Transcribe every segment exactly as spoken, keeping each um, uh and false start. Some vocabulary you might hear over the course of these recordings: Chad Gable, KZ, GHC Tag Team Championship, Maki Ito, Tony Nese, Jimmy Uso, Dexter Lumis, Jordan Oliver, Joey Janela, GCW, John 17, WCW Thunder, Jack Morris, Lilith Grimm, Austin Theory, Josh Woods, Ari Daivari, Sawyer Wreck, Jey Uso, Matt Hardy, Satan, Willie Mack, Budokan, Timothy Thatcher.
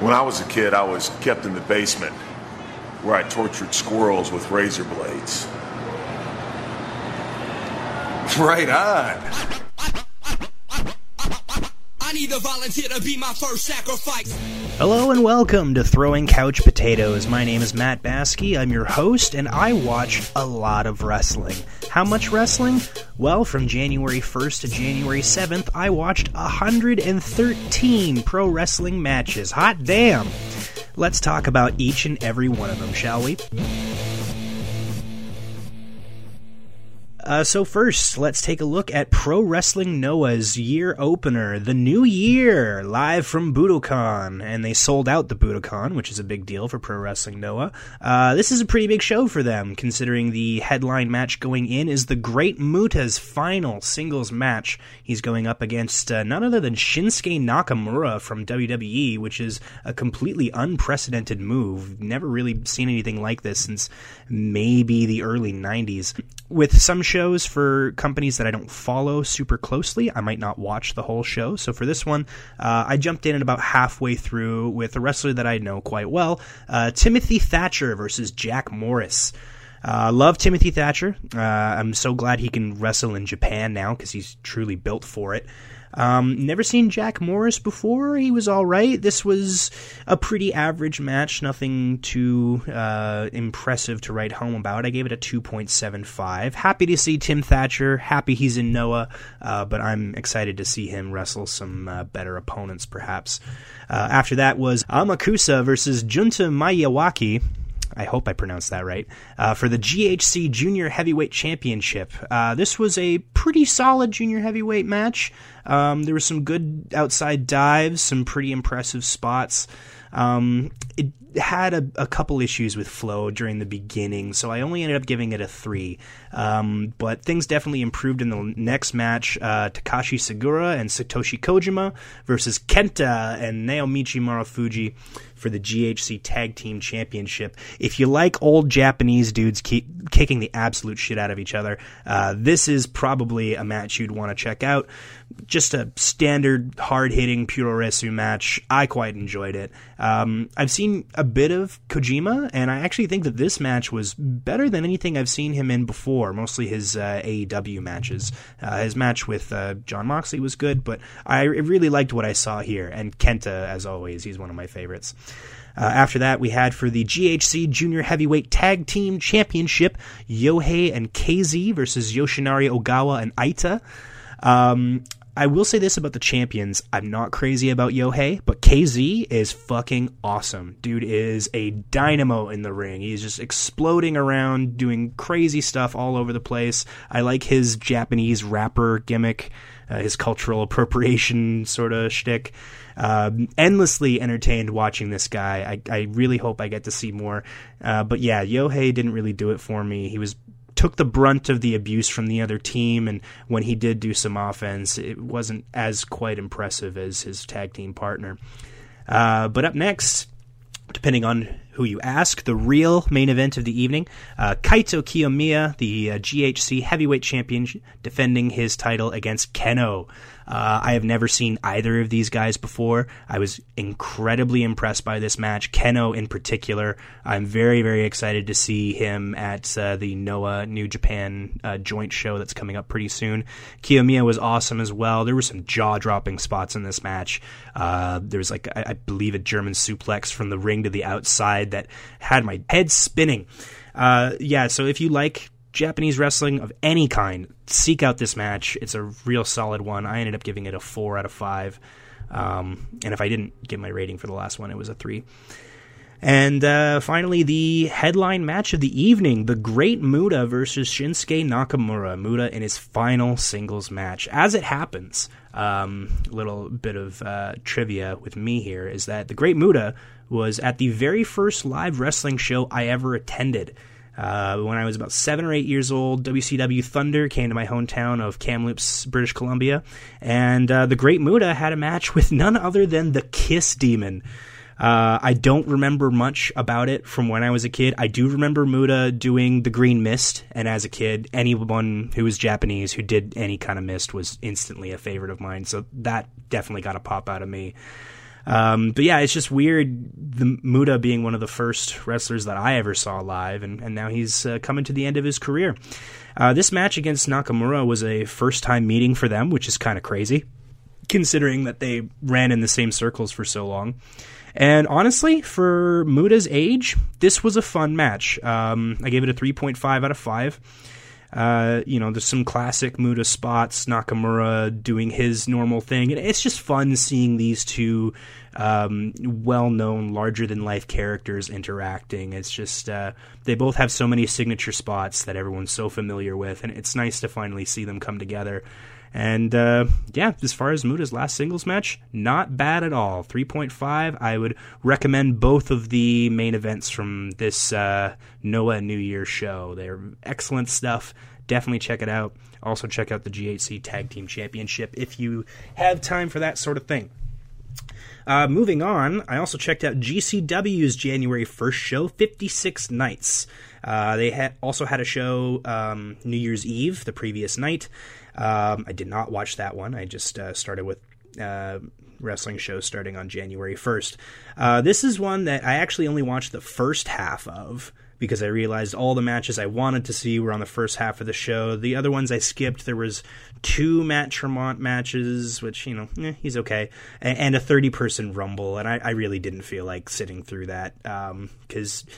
When I was a kid, I was kept in the basement where I tortured squirrels with razor blades. Right on. I need a volunteer to be my first sacrifice. Hello and welcome to Throwing Couch Potatoes. My name is Matt Basky, I'm your host, and I watch a lot of wrestling. How much wrestling? Well, from January first to January seventh, I watched one hundred thirteen pro wrestling matches. Hot damn! Let's talk about each and every one of them, shall we? Uh, so first, let's take a look at Pro Wrestling Noah's year opener, The New Year, live from Budokan. And they sold out the Budokan, which is a big deal for Pro Wrestling Noah. Uh, this is a pretty big show for them, considering the headline match going in is the Great Muta's final singles match. He's going up against uh, none other than Shinsuke Nakamura from W W E, which is a completely unprecedented move. Never really seen anything like this since maybe the early nineties. With some shows for companies that I don't follow super closely, I might not watch the whole show. So for this one, uh, I jumped in at about halfway through with a wrestler that I know quite well, uh, Timothy Thatcher versus Jack Morris. I uh, love Timothy Thatcher. Uh, I'm so glad he can wrestle in Japan now because he's truly built for it. Um, never seen Jack Morris before. He was all right. This was a pretty average match. Nothing too uh, impressive to write home about. I gave it a two point seven five. Happy to see Tim Thatcher. Happy he's in Noah. Uh, but I'm excited to see him wrestle some uh, better opponents, perhaps. Uh, after that was Amakusa versus Junta Miyawaki. I hope I pronounced that right, uh, for the G H C Junior Heavyweight Championship. Uh, this was a pretty solid junior heavyweight match. Um, there were some good outside dives, some pretty impressive spots. Um, it had a, a couple issues with flow during the beginning, so I only ended up giving it a three. Um, but things definitely improved in the next match. Uh, Takashi Segura and Satoshi Kojima versus Kenta and Naomichi Marufuji for the G H C Tag Team Championship. If you like old Japanese dudes keep kicking the absolute shit out of each other, uh, this is probably a match you'd want to check out. Just a standard, hard-hitting puroresu match. I quite enjoyed it. Um, I've seen a bit of Kojima, and I actually think that this match was better than anything I've seen him in before, mostly his uh, A E W matches. Uh, his match with uh, John Moxley was good, but I really liked what I saw here. And Kenta, as always, he's one of my favorites. Uh, after that, we had for the G H C Junior Heavyweight Tag Team Championship, Yohei and K Z versus Yoshinari Ogawa and Aita. Um, I will say this about the champions. I'm not crazy about Yohei, but K Z is fucking awesome. Dude is a dynamo in the ring. He's just exploding around, doing crazy stuff all over the place. I like his Japanese rapper gimmick, uh, his cultural appropriation sort of shtick. Uh, endlessly entertained watching this guy. I, I really hope I get to see more. Uh, but yeah, Yohei didn't really do it for me. He was took the brunt of the abuse from the other team, and when he did do some offense, it wasn't as quite impressive as his tag team partner. Uh, but up next, depending on who you ask, the real main event of the evening, uh, Kaito Kiyomiya, the uh, G H C heavyweight champion, defending his title against Kenoh. Uh, I have never seen either of these guys before. I was incredibly impressed by this match, Kenoh in particular. I'm very, very excited to see him at uh, the Noah New Japan uh, joint show that's coming up pretty soon. Kiyomiya was awesome as well. There were some jaw-dropping spots in this match. Uh, there was, like, I, I believe, a German suplex from the ring to the outside that had my head spinning. Uh, yeah, so if you like Japanese wrestling of any kind, seek out this match. It's a real solid one. I ended up giving it a four out of five. Um, and if I didn't give my rating for the last one, it was a three. And uh, finally, the headline match of the evening, the Great Muta versus Shinsuke Nakamura. Muta in his final singles match. As it happens, um, a little bit of uh, trivia with me here is that the Great Muta was at the very first live wrestling show I ever attended. Uh, when I was about seven or eight years old, W C W Thunder came to my hometown of Kamloops, British Columbia, and uh, the Great Muta had a match with none other than the Kiss Demon. Uh, I don't remember much about it from when I was a kid. I do remember Muta doing the green mist, and as a kid, anyone who was Japanese who did any kind of mist was instantly a favorite of mine, so that definitely got a pop out of me. Um, but yeah, it's just weird, the Muta being one of the first wrestlers that I ever saw live, and, and now he's uh, coming to the end of his career. Uh, this match against Nakamura was a first-time meeting for them, which is kind of crazy, considering that they ran in the same circles for so long. And honestly, for Muta's age, this was a fun match. Um, I gave it a three point five out of five. Uh, you know, there's some classic Muta spots, Nakamura doing his normal thing. And it's just fun seeing these two um, well-known, larger-than-life characters interacting. It's just uh, they both have so many signature spots that everyone's so familiar with, and it's nice to finally see them come together. And, uh, yeah, as far as Muta's last singles match, not bad at all. three point five, I would recommend both of the main events from this uh, Noah and New Year show. They're excellent stuff. Definitely check it out. Also check out the G H C Tag Team Championship if you have time for that sort of thing. Uh, moving on, I also checked out G C W's January first show, fifty-six Nights. Uh, they ha- also had a show um, New Year's Eve the previous night. Um, I did not watch that one. I just uh, started with uh, wrestling shows starting on January first. Uh, this is one that I actually only watched the first half of because I realized all the matches I wanted to see were on the first half of the show. The other ones I skipped. There was two Matt Tremont matches, which, you know, eh, he's okay, and a thirty-person Rumble, and I, I really didn't feel like sitting through that because... Um,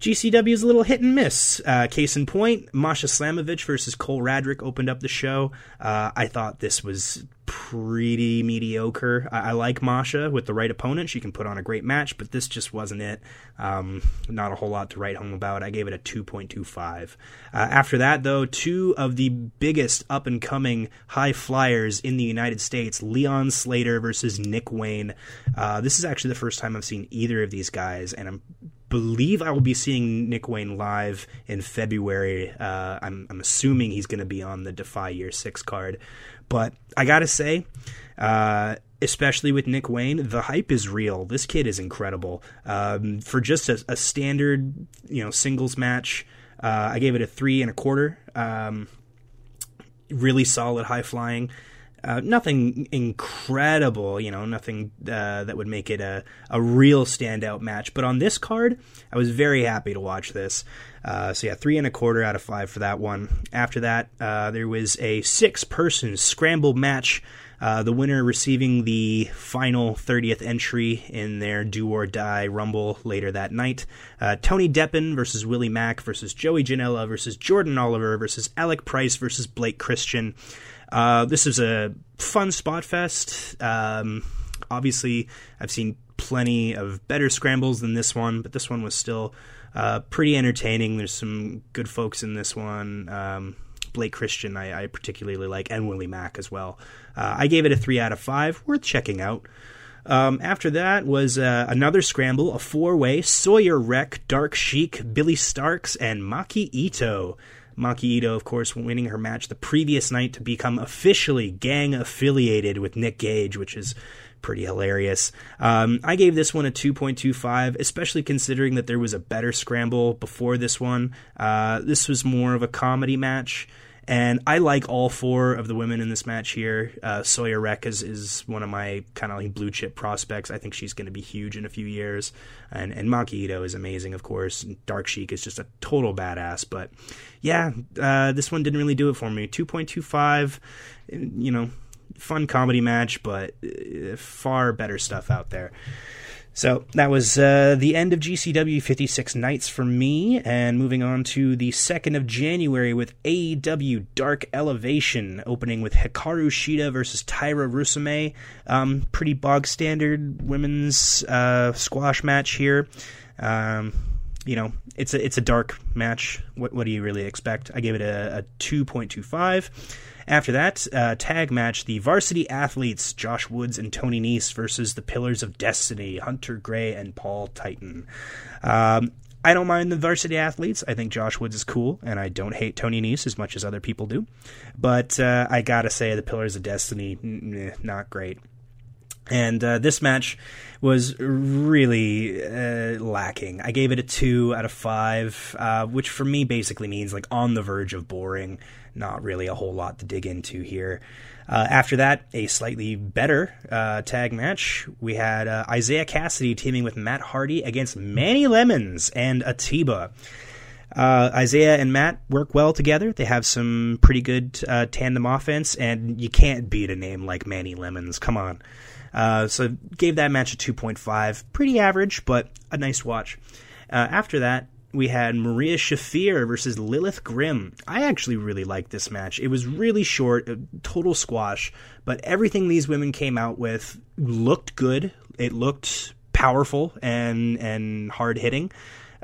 G C W is a little hit and miss. Uh, case in point, Masha Slamovich versus Cole Radrick opened up the show. Uh, I thought this was pretty mediocre. I-, I like Masha with the right opponent. She can put on a great match, but this just wasn't it. Um, not a whole lot to write home about. I gave it a two point two five. Uh, after that, though, two of the biggest up-and-coming high flyers in the United States, Leon Slater versus Nick Wayne. Uh, this is actually the first time I've seen either of these guys, and I'm believe I will be seeing Nick Wayne live in February. Uh, I'm, I'm assuming he's going to be on the Defy Year six card. But I got to say, uh, especially with Nick Wayne, the hype is real. This kid is incredible. Um, for just a, a standard, you know, singles match, uh, I gave it a three and a quarter. Um, really solid high flying. Uh, nothing incredible, you know, nothing uh, that would make it a, a real standout match. But on this card, I was very happy to watch this. Uh, so yeah, three and a quarter out of five for that one. After that, uh, there was a six-person scramble match. Uh, the winner receiving the final thirtieth entry in their Do or Die Rumble later that night. Uh, Tony Deppen versus Willie Mack versus Joey Janela versus Jordan Oliver versus Alec Price versus Blake Christian. Uh, this is a fun spot fest. Um, obviously, I've seen plenty of better scrambles than this one, but this one was still uh, pretty entertaining. There's some good folks in this one. Um, Blake Christian, I, I particularly like, and Willie Mack as well. Uh, I gave it a three out of five. Worth checking out. Um, after that was uh, another scramble, a four-way, Sawyer Wreck, Dark Sheik, Billy Starks, and Maki Ito. Maki Ito, of course, winning her match the previous night to become officially gang-affiliated with Nick Gage, which is pretty hilarious. Um, I gave this one a two point two five, especially considering that there was a better scramble before this one. Uh, this was more of a comedy match, and I like all four of the women in this match here. Uh, Sawyer Wreck is, is one of my kind of like blue-chip prospects. I think she's going to be huge in a few years. And, and Maki Ito is amazing, of course. And Dark Sheik is just a total badass. But, yeah, uh, this one didn't really do it for me. two point two five, you know, fun comedy match, but far better stuff out there. So that was uh, the end of G C W fifty-six Nights for me, and moving on to the second of January with A E W Dark Elevation, opening with Hikaru Shida versus Taira Rusume. Um, pretty bog-standard women's uh, squash match here. Um, you know, it's a it's a dark match. What, what do you really expect? I gave it a, a two point two five. After that, uh, tag match, the Varsity Athletes, Josh Woods and Tony Nese versus the Pillars of Destiny, Hunter Gray and Paul Titan. Um, I don't mind the Varsity Athletes. I think Josh Woods is cool, and I don't hate Tony Nese as much as other people do. But uh, I gotta say, the Pillars of Destiny, nah, not great. And uh, this match was really uh, lacking. I gave it a two out of five, uh, which for me basically means like on the verge of boring. Not really a whole lot to dig into here. Uh, after that, a slightly better uh, tag match. We had uh, Isaiah Cassidy teaming with Matt Hardy against Manny Lemons and Atiba. Uh, Isaiah and Matt work well together. They have some pretty good uh, tandem offense, and you can't beat a name like Manny Lemons. Come on. Uh, so gave that match a two point five. Pretty average, but a nice watch. Uh, after that, we had Maria Shafir versus Lilith Grimm. I actually really liked this match. It was really short, total squash, but everything these women came out with looked good. It looked powerful and, and hard-hitting.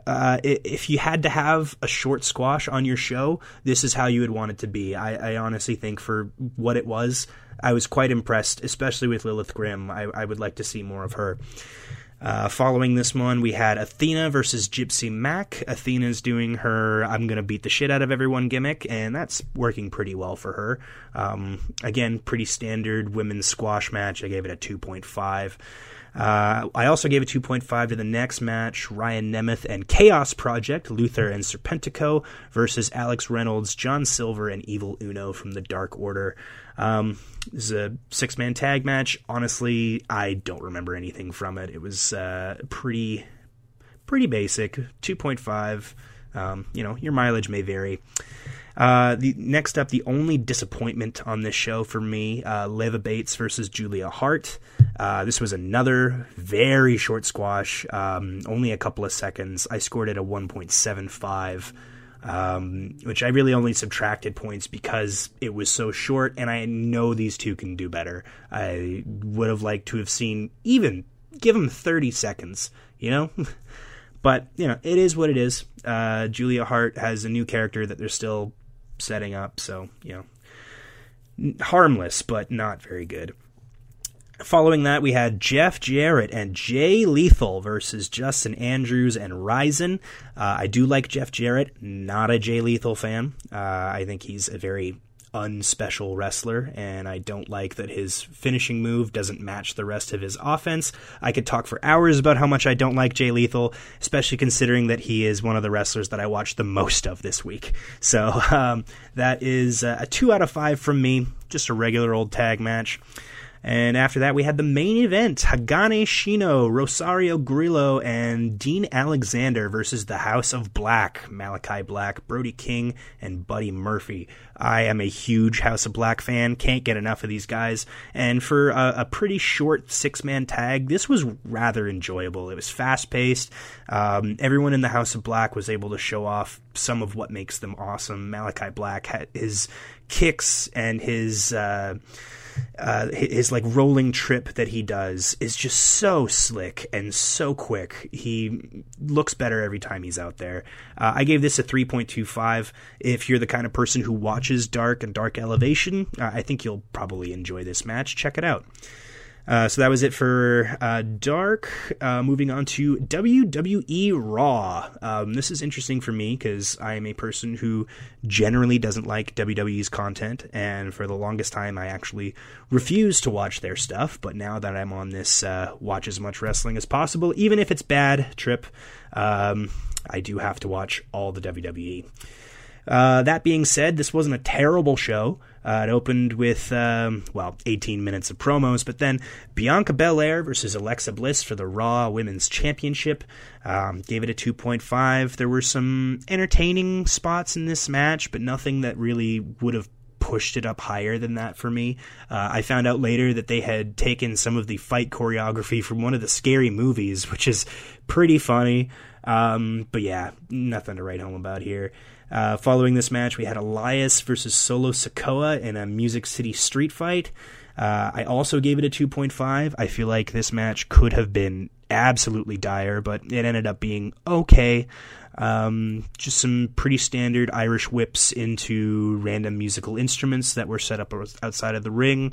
Uh, if you had to have a short squash on your show, this is how you would want it to be. I, I honestly think for what it was, I was quite impressed, especially with Lilith Grimm. I, I would like to see more of her. Uh, following this one, we had Athena versus Gypsy Mac. Athena's doing her I'm going to beat the shit out of everyone gimmick, and that's working pretty well for her. Um, again, pretty standard women's squash match. I gave it a two point five. Uh, I also gave a two point five to the next match, Ryan Nemeth and Chaos Project, Luther and Serpentico versus Alex Reynolds, John Silver, and Evil Uno from the Dark Order. Um, this is a six-man tag match. Honestly, I don't remember anything from it. It was uh, pretty pretty basic, two point five. Um, you know, your mileage may vary. Uh, the next up, the only disappointment on this show for me, uh, Leva Bates versus Julia Hart. Uh, this was another very short squash, um, only a couple of seconds. I scored it a one point seven five, um, which I really only subtracted points because it was so short, and I know these two can do better. I would have liked to have seen even give them thirty seconds, you know? But, you know, it is what it is. Uh, Julia Hart has a new character that they're still setting up, so, you know, harmless, but not very good. Following that, we had Jeff Jarrett and Jay Lethal versus Justin Andrews and Ryzen. Uh, I do like Jeff Jarrett, not a Jay Lethal fan. Uh, I think he's a very unspecial wrestler, and I don't like that his finishing move doesn't match the rest of his offense. I could talk for hours about how much I don't like Jay Lethal, especially considering that he is one of the wrestlers that I watched the most of this week. So um, that is a two out of five from me, just a regular old tag match. And after that, we had the main event, Hagane Shino, Rosario Grillo, and Dean Alexander versus the House of Black, Malachi Black, Brody King, and Buddy Murphy. I am a huge House of Black fan, can't get enough of these guys, and for a, a pretty short six-man tag, this was rather enjoyable. It was fast-paced. Um, everyone in the House of Black was able to show off some of what makes them awesome. Malachi Black had his kicks and his... Uh, Uh, his like rolling trip that he does is just so slick and so quick. He looks better every time he's out there. Uh, I gave this a three point two five. If you're the kind of person who watches Dark and Dark Elevation, uh, I think you'll probably enjoy this match. Check it out. Uh, so that was it for uh, Dark. Uh, moving on to W W E Raw. Um, this is interesting for me because I am a person who generally doesn't like W W E's content, and for the longest time I actually refused to watch their stuff. But now that I'm on this uh, watch as much wrestling as possible, even if it's bad trip, um, I do have to watch all the W W E. Uh, that being said, this wasn't a terrible show. Uh, it opened with, um, well, eighteen minutes of promos, but then Bianca Belair versus Alexa Bliss for the Raw Women's Championship. Um, gave it a two point five. There were some entertaining spots in this match, but nothing that really would have pushed it up higher than that for me. Uh, I found out later that they had taken some of the fight choreography from one of the Scary Movies, which is pretty funny. Um, but yeah, nothing to write home about here. Uh, following this match, we had Elias versus Solo Sikoa in a Music City street fight. Uh, I also gave it a two point five. I feel like this match could have been absolutely dire, but it ended up being okay. Um, just some pretty standard Irish whips into random musical instruments that were set up outside of the ring.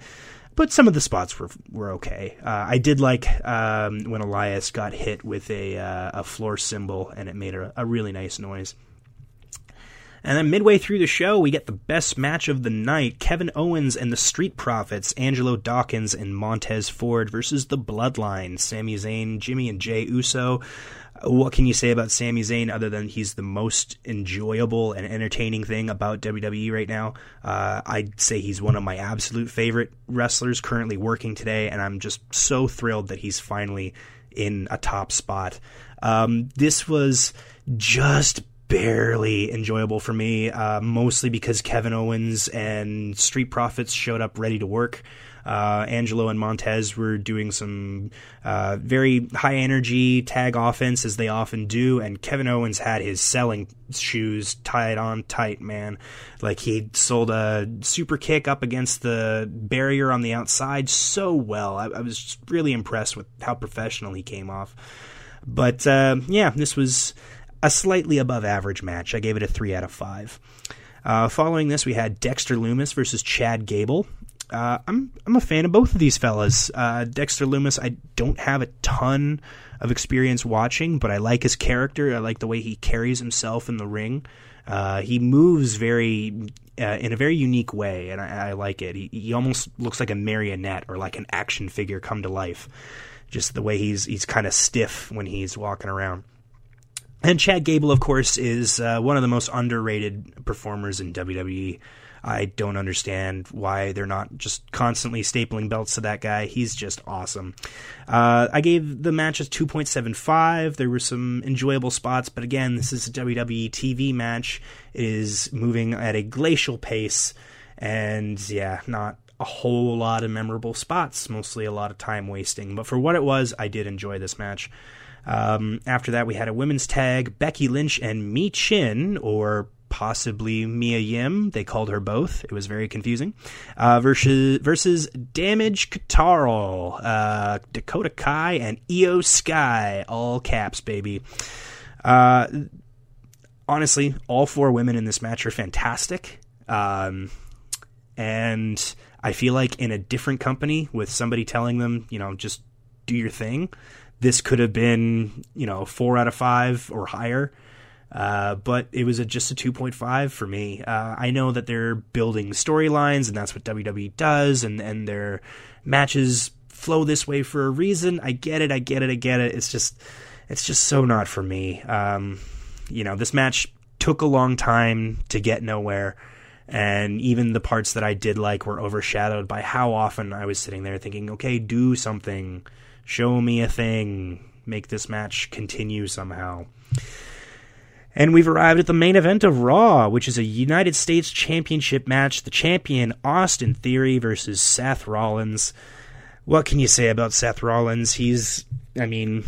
But some of the spots were were okay. Uh, I did like um, when Elias got hit with a, uh, a floor cymbal, and it made a, a really nice noise. And then midway through the show, we get the best match of the night. Kevin Owens and the Street Profits, Angelo Dawkins and Montez Ford versus the Bloodline, Sami Zayn, Jimmy and Jey Uso. What can you say about Sami Zayn other than he's the most enjoyable and entertaining thing about W W E right now? Uh, I'd say he's one of my absolute favorite wrestlers currently working today, and I'm just so thrilled that he's finally in a top spot. Um, this was just barely enjoyable for me, uh, mostly because Kevin Owens and Street Profits showed up ready to work. Uh, Angelo and Montez were doing some uh, very high-energy tag offense, as they often do, and Kevin Owens had his selling shoes tied on tight, man. Like, he sold a super kick up against the barrier on the outside so well. I, I was just really impressed with how professional he came off. But, uh, yeah, this was a slightly above-average match. I gave it a three out of five. Uh, following this, we had Dexter Lumis versus Chad Gable. Uh, I'm I'm a fan of both of these fellas. Uh, Dexter Lumis, I don't have a ton of experience watching, but I like his character. I like the way he carries himself in the ring. Uh, he moves very uh, in a very unique way, and I, I like it. He, he almost looks like a marionette or like an action figure come to life. Just the way he's he's kind of stiff when he's walking around. And Chad Gable, of course, is uh, one of the most underrated performers in W W E. I don't understand why they're not just constantly stapling belts to that guy. He's just awesome. Uh, I gave the matches two point seven five. There were some enjoyable spots, but again, this is a W W E T V match. It is moving at a glacial pace, and yeah, not a whole lot of memorable spots, mostly a lot of time wasting. But for what it was, I did enjoy this match. Um, after that, we had a women's tag, Becky Lynch and Mi Chin, or possibly Mia Yim. They called her both. It was very confusing. Uh, versus versus Damage Katarl, uh, Dakota Kai, and Io Sky. All caps, baby. Uh, honestly, all four women in this match are fantastic. Um, and I feel like in a different company with somebody telling them, you know, just do your thing, this could have been, you know, four out of five or higher. Uh, but it was a, just a two point five for me. Uh, I know that they're building storylines, and that's what W W E does, and, and their matches flow this way for a reason. I get it, I get it, I get it. It's just, it's just so not for me. Um, you know, this match took a long time to get nowhere, and even the parts that I did like were overshadowed by how often I was sitting there thinking, okay, do something, show me a thing, make this match continue somehow. And we've arrived at the main event of Raw, which is a United States Championship match. The champion, Austin Theory, versus Seth Rollins. What can you say about Seth Rollins? He's, I mean,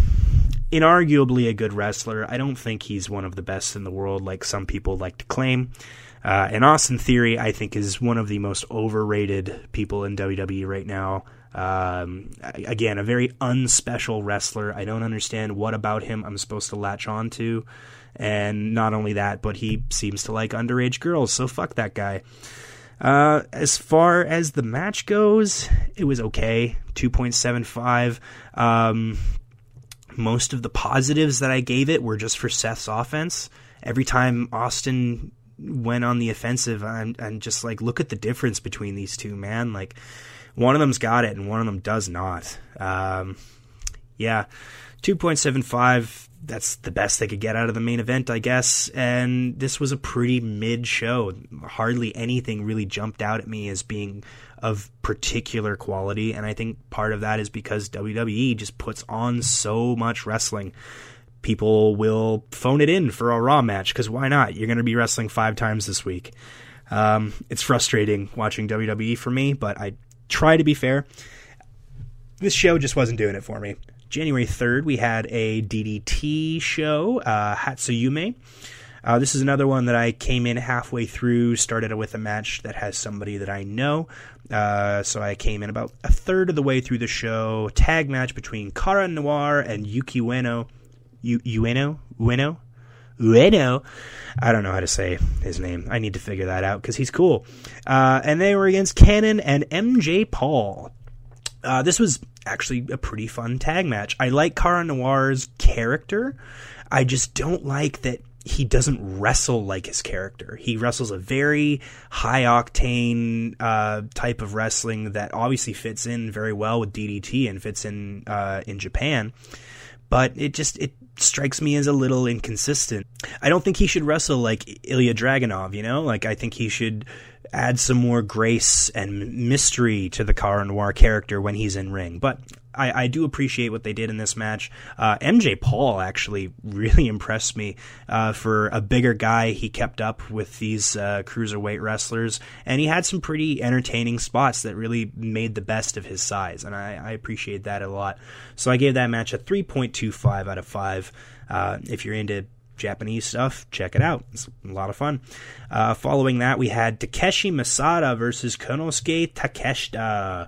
inarguably a good wrestler. I don't think he's one of the best in the world, like some people like to claim. Uh, and Austin Theory, I think, is one of the most overrated people in W W E right now. Um, again, a very unspecial wrestler. I don't understand what about him I'm supposed to latch on to. And not only that, but he seems to like underage girls, so fuck that guy. Uh, as far as the match goes, it was okay, two point seven five. Um, most of the positives that I gave it were just for Seth's offense. Every time Austin went on the offensive, I'm, I'm just like, look at the difference between these two, man. Like, one of them's got it and one of them does not. Um, yeah, two point seven five. That's the best they could get out of the main event, I guess. And this was a pretty mid show. Hardly anything really jumped out at me as being of particular quality. And I think part of that is because W W E just puts on so much wrestling. People will phone it in for a Raw match because why not? You're going to be wrestling five times this week. Um, it's frustrating watching W W E for me, but I try to be fair. This show just wasn't doing it for me. January third, we had a D D T show, uh, Hatsuyume. Uh, this is another one that I came in halfway through, started with a match that has somebody that I know. Uh, so I came in about a third of the way through the show. Tag match between Cara Noir and Yuki Ueno. U- Ueno? Ueno? Ueno. I don't know how to say his name. I need to figure that out because he's cool. Uh, and they were against Cannon and M J Paul. Uh, this was actually a pretty fun tag match. I like Cara Noir's character. I just don't like that he doesn't wrestle like his character. He wrestles a very high octane uh, type of wrestling that obviously fits in very well with D D T and fits in uh, in Japan. But it just it strikes me as a little inconsistent. I don't think he should wrestle like Ilya Dragunov, you know? Like, I think he should add some more grace and mystery to the Cara Noir character when he's in ring. But I, I do appreciate what they did in this match. Uh, M J Paul actually really impressed me. Uh, for a bigger guy, he kept up with these uh, cruiserweight wrestlers, and he had some pretty entertaining spots that really made the best of his size, and I, I appreciate that a lot. So I gave that match a three point two five out of five. Uh, if you're into Japanese stuff, check it out. It's a lot of fun. Uh, following that, we had Takeshi Masada versus Konosuke Takeshita.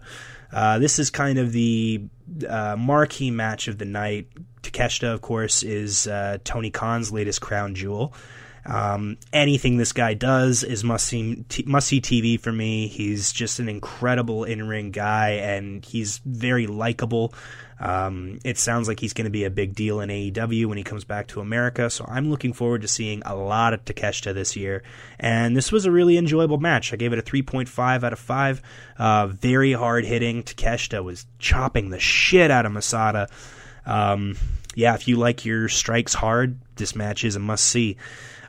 Uh, this is kind of the uh, marquee match of the night. Takeshita, of course, is uh, Tony Khan's latest crown jewel. Um, anything this guy does is must-see t- must-see T V for me. He's just an incredible in-ring guy, and he's very likable. Um, it sounds like he's going to be a big deal in A E W when he comes back to America, so I'm looking forward to seeing a lot of Takeshita this year. And this was a really enjoyable match. I gave it a three point five out of five. Uh, very hard-hitting. Takeshita was chopping the shit out of Masada. Um, yeah, if you like your strikes hard, this match is a must-see.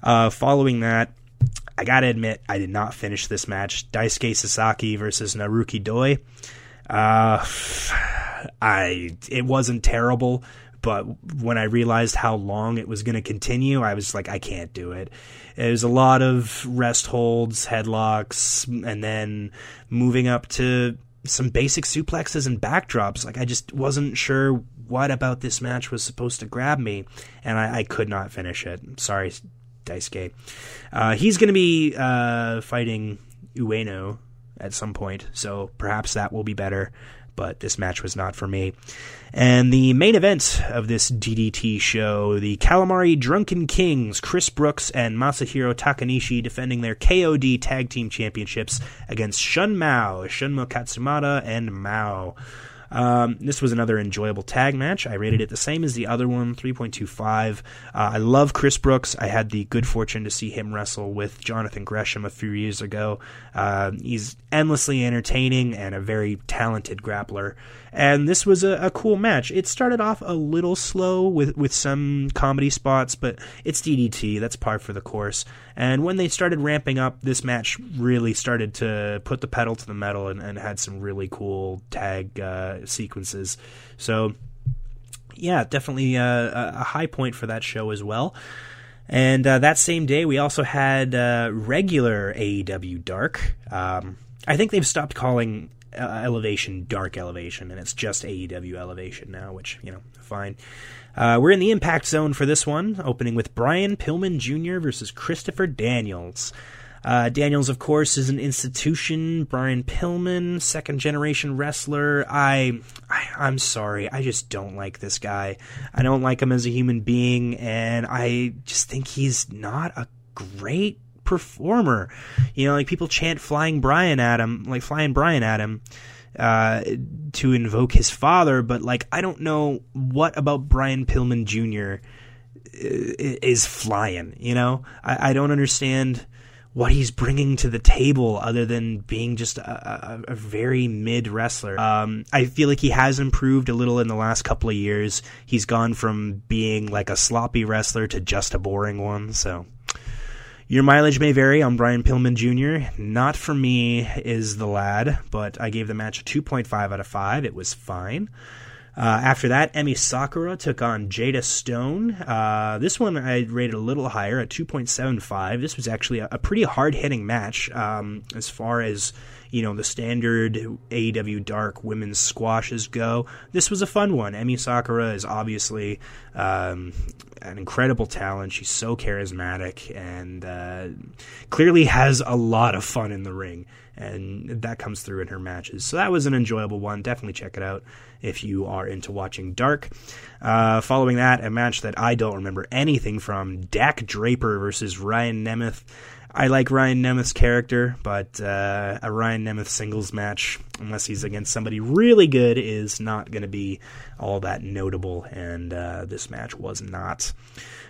Uh, following that, I gotta admit, I did not finish this match. Daisuke Sasaki versus Naruki Doi. Uh, I it wasn't terrible, but when I realized how long it was going to continue, I was like, I can't do it. It was a lot of rest holds, headlocks, and then moving up to some basic suplexes and backdrops. Like, I just wasn't sure what about this match was supposed to grab me, and I, I could not finish it. Sorry, Daisuke. Uh, he's going to be uh, fighting Ueno at some point, so perhaps that will be better, but this match was not for me. And the main event of this D D T show, the Calamari Drunken Kings, Chris Brooks and Masahiro Takanishi, defending their K O D Tag Team Championships against Shun Mao, Shunmo Katsumata, and Mao. Um, this was another enjoyable tag match. I rated it the same as the other one, three point two five. Uh, I love Chris Brooks. I had the good fortune to see him wrestle with Jonathan Gresham a few years ago. Uh, he's endlessly entertaining and a very talented grappler. And this was a, a cool match. It started off a little slow with, with some comedy spots, but it's D D T. That's par for the course. And when they started ramping up, this match really started to put the pedal to the metal and, and had some really cool tag uh, sequences. So, yeah, definitely a, a high point for that show as well. And uh, that same day, we also had uh, regular A E W Dark. Um, I think they've stopped calling Uh, Elevation Dark Elevation, and it's just A E W Elevation now, which, you know, fine. Uh, we're in the Impact Zone for this one, opening with Brian Pillman Junior versus Christopher Daniels. Uh, Daniels, of course, is an institution. Brian Pillman, second generation wrestler. I, I, I'm sorry, I just don't like this guy. I don't like him as a human being, and I just think he's not a great performer. You know, like, people chant flying Brian at him, like flying Brian at him, uh, to invoke his father, but, like, I don't know what about Brian Pillman Junior is flying, you know? I, I don't understand what he's bringing to the table other than being just a, a, a very mid wrestler. Um, I feel like he has improved a little in the last couple of years. He's gone from being, like, a sloppy wrestler to just a boring one, so... Your mileage may vary on Brian Pillman Junior Not for me is the lad, but I gave the match a two point five out of five. It was fine. Uh, after that, Emi Sakura took on Jada Stone. Uh, this one I rated a little higher, at two point seven five. This was actually a, a pretty hard-hitting match, um, as far as, you know, the standard A E W Dark women's squashes go. This was a fun one. Emi Sakura is obviously um, an incredible talent. She's so charismatic and uh, clearly has a lot of fun in the ring, and that comes through in her matches. So that was an enjoyable one. Definitely check it out if you are into watching Dark. Uh, following that, a match that I don't remember anything from, Dak Draper versus Ryan Nemeth. I like Ryan Nemeth's character, but uh, a Ryan Nemeth singles match, unless he's against somebody really good, is not going to be all that notable, and uh, this this match was not.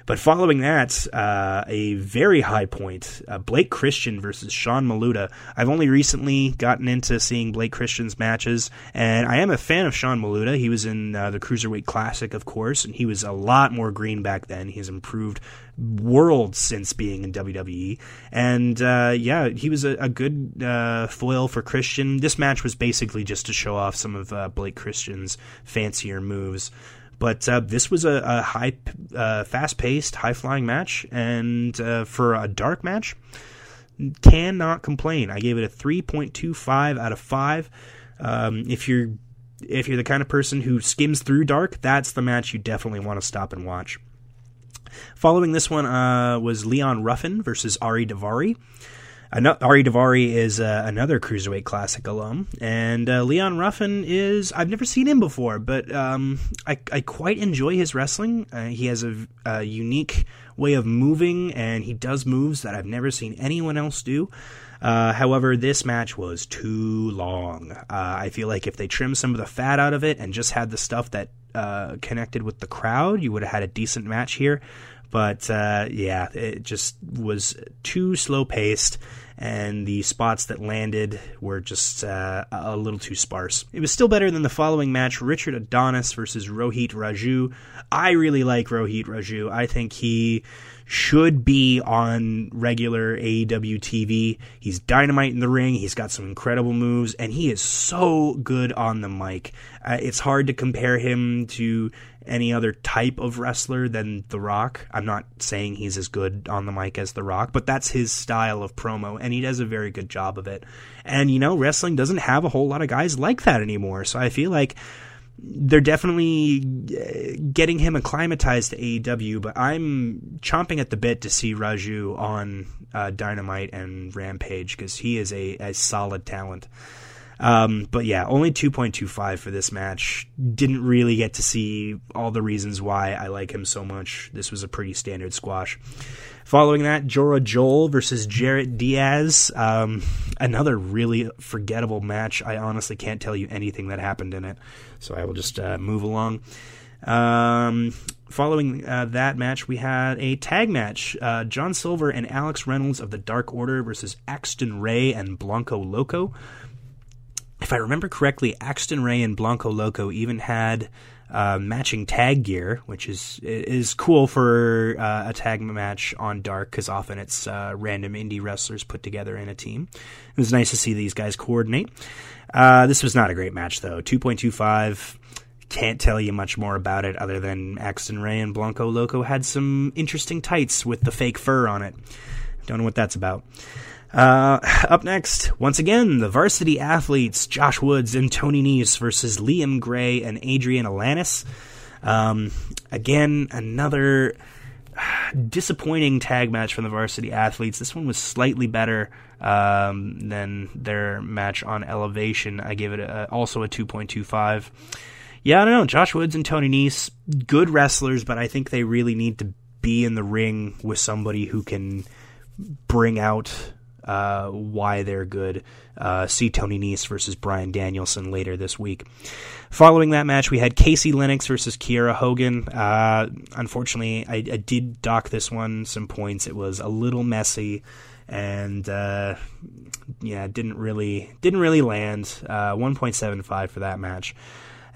But following that, uh, a very high point, uh, Blake Christian versus Sean Maluda. I've only recently gotten into seeing Blake Christian's matches, and I am a fan of Sean Maluda. He was in uh, the Cruiserweight Classic, of course, and he was a lot more green back then. He's improved world since being in W W E. And, uh, yeah, he was a, a good uh, foil for Christian. This match was basically just to show off some of uh, Blake Christian's fancier moves. But uh, this was a, a high, uh, fast-paced, high-flying match, and uh, for a dark match, cannot complain. I gave it a three point two five out of five. Um, if you're if you're the kind of person who skims through dark, that's the match you definitely want to stop and watch. Following this one uh, was Leon Ruffin versus Ari Daivari. Ari Daivari is uh, another Cruiserweight Classic alum, and uh, Leon Ruffin is, I've never seen him before, but um, I, I quite enjoy his wrestling. Uh, he has a, a unique way of moving, and he does moves that I've never seen anyone else do. Uh, however, this match was too long. Uh, I feel like if they trimmed some of the fat out of it and just had the stuff that uh, connected with the crowd, you would have had a decent match here. But, uh, yeah, it just was too slow-paced, and the spots that landed were just uh, a little too sparse. It was still better than the following match, Richard Adonis versus Rohit Raju. I really like Rohit Raju. I think he should be on regular A E W T V. He's dynamite in the ring. He's got some incredible moves, and he is so good on the mic. Uh, it's hard to compare him to any other type of wrestler than The Rock. I'm not saying he's as good on the mic as The Rock, but that's his style of promo, and he does a very good job of it. And, you know, wrestling doesn't have a whole lot of guys like that anymore, so I feel like they're definitely getting him acclimatized to A E W, but I'm chomping at the bit to see Raju on uh, Dynamite and Rampage, because he is a, a solid talent. Um, but yeah, only two point two five for this match. Didn't really get to see all the reasons why I like him so much. This was a pretty standard squash. Following that, Jorah Joel versus Jarrett Diaz. Um, another really forgettable match. I honestly can't tell you anything that happened in it, so I will just uh, move along. Um, following uh, that match, we had a tag match. Uh, John Silver and Alex Reynolds of the Dark Order versus Axton Ray and Blanco Loco. If I remember correctly, Axton Ray and Blanco Loco even had uh, matching tag gear, which is is cool for uh, a tag match on Dark, because often it's uh, random indie wrestlers put together in a team. It was nice to see these guys coordinate. Uh, this was not a great match, though. two point two five, can't tell you much more about it other than Axton Ray and Blanco Loco had some interesting tights with the fake fur on it. Don't know what that's about. Uh, up next, once again, the Varsity Athletes, Josh Woods and Tony Nese versus Liam Gray and Adrian Alanis. Um, again, another disappointing tag match from the Varsity Athletes. This one was slightly better um, than their match on Elevation. I gave it a, also a two point two five. Yeah, I don't know. Josh Woods and Tony Nese, good wrestlers, but I think they really need to be in the ring with somebody who can bring out Uh, why they're good. Uh, see Tony Nese versus Brian Danielson later this week. Following that match, we had Casey Lennox versus Kiera Hogan. Uh, unfortunately, I, I did dock this one some points. It was a little messy, and uh, yeah, didn't really didn't really land. Uh, one point seven five for that match.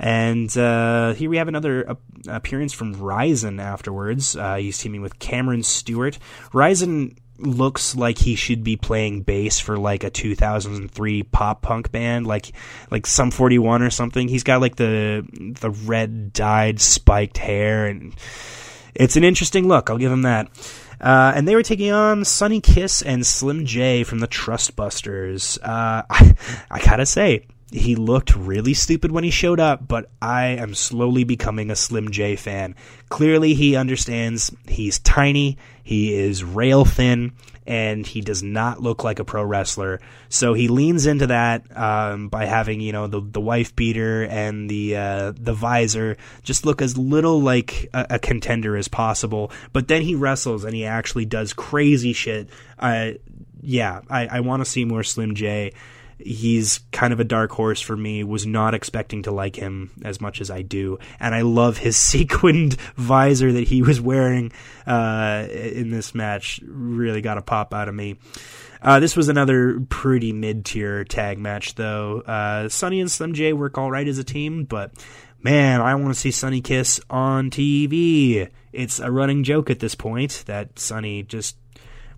And uh, here we have another uh, appearance from Ryzen afterwards. Uh, he's teaming with Cameron Stewart. Ryzen looks like he should be playing bass for like a two thousand three pop punk band, like like Sum forty-one or something. He's got like the the red dyed spiked hair, and it's an interesting look. I'll give him that. Uh, and they were taking on Sonny Kiss and Slim J from the Trustbusters. Uh, I, I gotta say, he looked really stupid when he showed up, but I am slowly becoming a Slim J fan. Clearly, he understands he's tiny. He is rail thin, and he does not look like a pro wrestler. So he leans into that um, by having, you know, the the wife beater and the uh, the visor just look as little like a, a contender as possible. But then he wrestles, and he actually does crazy shit. Uh, yeah, I, I want to see more Slim J. he's kind of a dark horse for me. Was not expecting to like him as much as I do, and I love his sequined visor that he was wearing uh, in this match. Really got a pop out of me. Uh, this was another pretty mid-tier tag match, though. Uh, Sonny and Slim J work all right as a team, but man, I want to see Sonny kiss on T V. It's a running joke at this point that Sonny just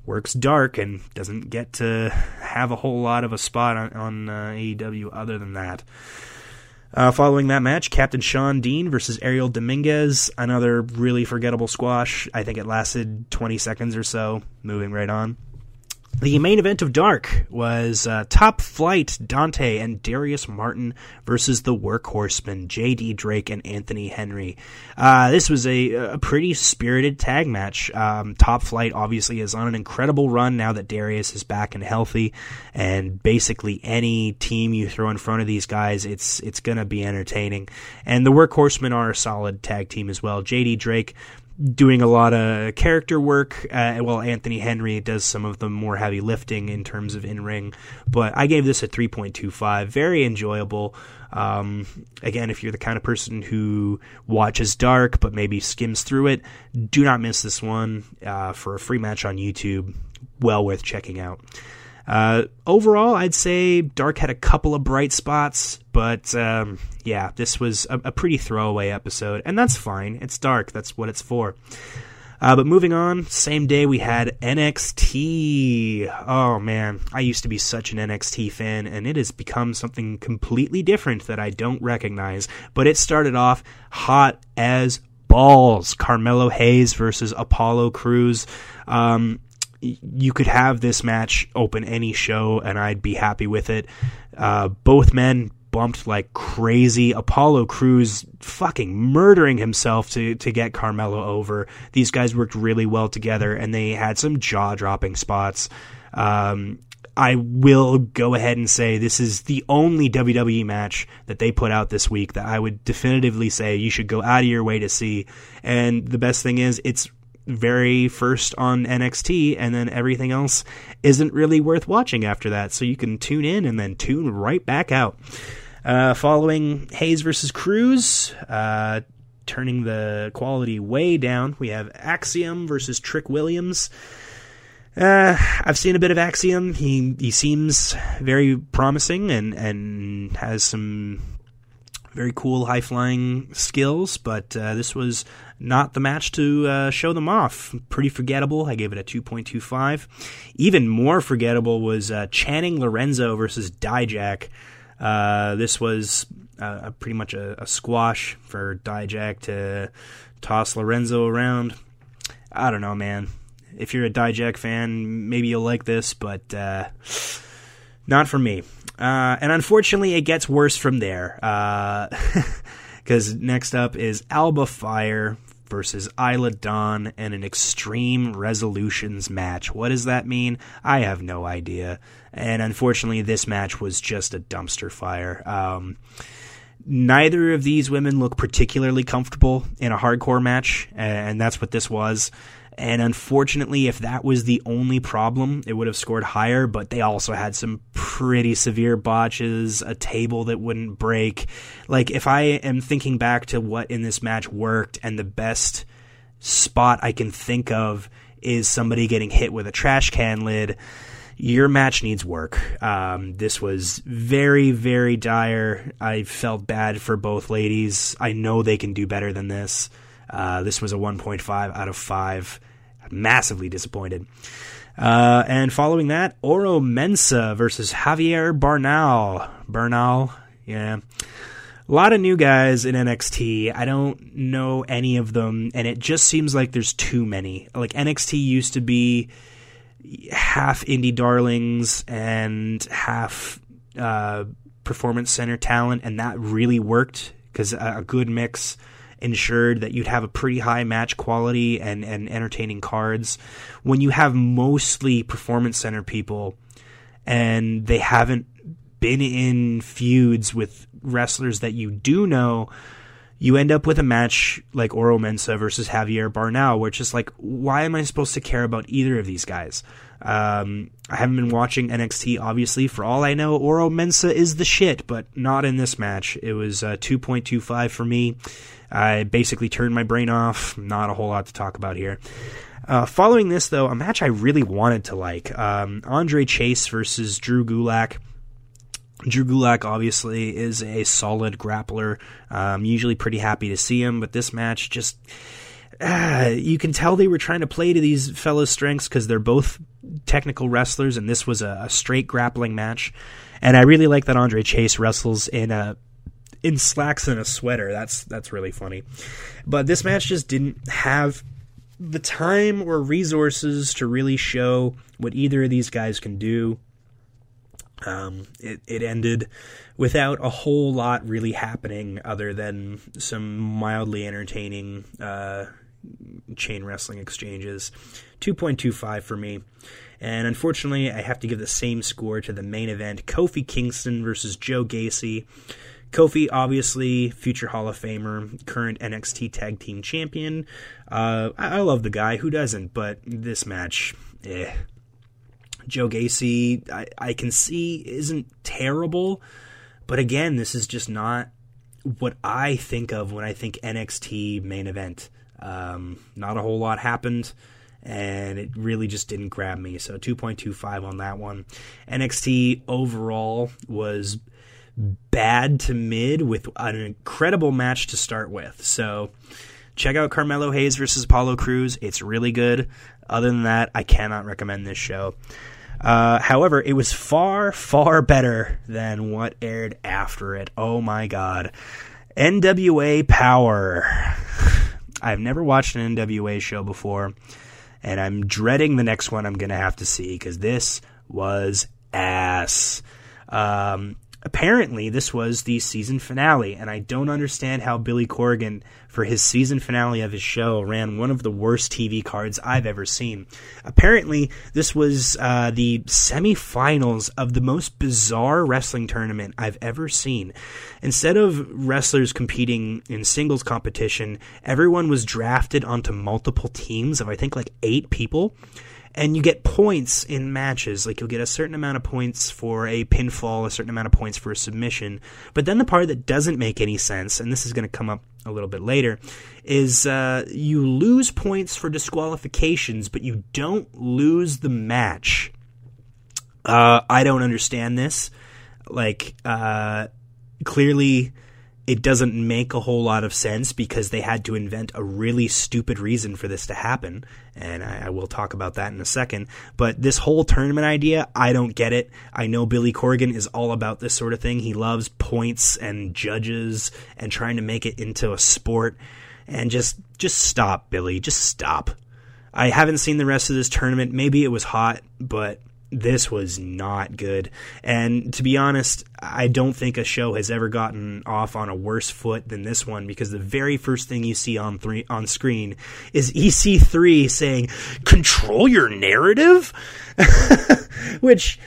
works dark and doesn't get to have a whole lot of a spot on, on uh, A E W other than that. Uh, following that match, Captain Sean Dean versus Ariel Dominguez, another really forgettable squash. I think it lasted twenty seconds or so, moving right on. The main event of Dark was uh, Top Flight Dante and Darius Martin versus the Workhorsemen, J D Drake and Anthony Henry. Uh, this was a, a pretty spirited tag match. Um, Top Flight obviously is on an incredible run now that Darius is back and healthy, and basically any team you throw in front of these guys, it's it's going to be entertaining. And the Workhorsemen are a solid tag team as well. J D Drake doing a lot of character work, uh, while Anthony Henry does some of the more heavy lifting in terms of in-ring. But I gave this a three point two five. Very enjoyable. Um, again, if you're the kind of person who watches Dark but maybe skims through it, do not miss this one uh, for a free match on YouTube. Well worth checking out. Uh, overall, I'd say Dark had a couple of bright spots, but um, yeah, this was a, a pretty throwaway episode, and that's fine. It's Dark. That's what it's for. Uh, but moving on, same day we had N X T. Oh, man. I used to be such an N X T fan, and it has become something completely different that I don't recognize, but it started off hot as balls. Carmelo Hayes versus Apollo Crews. Um... You could have this match open any show, and I'd be happy with it. Uh, both men bumped like crazy. Apollo Crews fucking murdering himself to, to get Carmelo over. These guys worked really well together, and they had some jaw-dropping spots. Um, I will go ahead and say this is the only W W E match that they put out this week that I would definitively say you should go out of your way to see. And the best thing is it's very first on N X T, and then everything else isn't really worth watching after that, so you can tune in and then tune right back out. Uh, following Hayes versus Crews, uh, turning the quality way down, we have Axiom versus Trick Williams. Uh, I've seen a bit of Axiom. He he seems very promising and, and has some very cool high-flying skills, but uh, this was not the match to uh, show them off. Pretty forgettable. I gave it a two point two five. Even more forgettable was uh, Channing Lorenzo versus Dijak. Uh, this was uh, a pretty much a, a squash for Dijak to toss Lorenzo around. I don't know, man. If you're a Dijak fan, maybe you'll like this, but uh, not for me. Uh, and unfortunately, it gets worse from there, because uh, next up is Alba Fire versus Isla Dawn and an Extreme Resolutions match. What does that mean? I have no idea. And unfortunately, this match was just a dumpster fire. Um, neither of these women look particularly comfortable in a hardcore match, and that's what this was. And unfortunately, if that was the only problem, it would have scored higher, but they also had some pretty severe botches, a table that wouldn't break. Like, if I am thinking back to what in this match worked, and the best spot I can think of is somebody getting hit with a trash can lid, your match needs work. Um, this was very, very dire. I felt bad for both ladies. I know they can do better than this. Uh, this was a one point five out of five. Massively disappointed. Uh, and following that, Oro Mensa versus Javier Bernal. Bernal, yeah. A lot of new guys in N X T. I don't know any of them, and it just seems like there's too many. Like, N X T used to be half indie darlings and half uh, performance center talent, and that really worked because a good mix ensured that you'd have a pretty high match quality and, and entertaining cards. When you have mostly performance center people and they haven't been in feuds with wrestlers that you do know, you end up with a match like Oro Mensah versus Javier Barnal, where it's just like, why am I supposed to care about either of these guys? Um, I haven't been watching N X T, obviously. For all I know, Oro Mensah is the shit, but not in this match. It was uh, two point two five for me. I basically turned my brain off. Not a whole lot to talk about here. Uh, following this, though, a match I really wanted to like. Um, Andre Chase versus Drew Gulak. Drew Gulak obviously is a solid grappler. I'm um, usually pretty happy to see him, but this match just... Uh, you can tell they were trying to play to these fellas' strengths because they're both technical wrestlers, and this was a, a straight grappling match. And I really like that Andre Chase wrestles in a in slacks and a sweater. That's that's really funny. But this match just didn't have the time or resources to really show what either of these guys can do. Um, it, it ended without a whole lot really happening other than some mildly entertaining uh, chain wrestling exchanges. two point two five for me. And unfortunately, I have to give the same score to the main event, Kofi Kingston versus Joe Gacy. Kofi, obviously, future Hall of Famer, current N X T Tag Team Champion. Uh, I, I love the guy. Who doesn't? But this match, eh. Joe Gacy, I, I can see, isn't terrible, but again, this is just not what I think of when I think N X T main event. Um, not a whole lot happened, and it really just didn't grab me, so two point two five on that one. N X T overall was bad to mid with an incredible match to start with, so... Check out Carmelo Hayes versus Apollo Crews. It's really good. Other than that, I cannot recommend this show. Uh, however, it was far, far better than what aired after it. Oh my God. N W A Power. I've never watched an N W A show before, and I'm dreading the next one I'm going to have to see because this was ass. Um... Apparently, this was the season finale, and I don't understand how Billy Corgan, for his season finale of his show, ran one of the worst T V cards I've ever seen. Apparently, this was uh, the semifinals of the most bizarre wrestling tournament I've ever seen. Instead of wrestlers competing in singles competition, everyone was drafted onto multiple teams of, I think, like eight people. And you get points in matches. Like, you'll get a certain amount of points for a pinfall, a certain amount of points for a submission. But then the part that doesn't make any sense, and this is going to come up a little bit later, is uh, you lose points for disqualifications, but you don't lose the match. Uh, I don't understand this. Like, uh, clearly... It doesn't make a whole lot of sense because they had to invent a really stupid reason for this to happen, and I, I will talk about that in a second. But this whole tournament idea, I don't get it. I know Billy Corgan is all about this sort of thing. He loves points and judges and trying to make it into a sport. And just, just stop, Billy. Just stop. I haven't seen the rest of this tournament. Maybe it was hot, but... this was not good. And to be honest, I don't think a show has ever gotten off on a worse foot than this one, because the very first thing you see on three, on screen is E C three saying, "Control your narrative?" Which,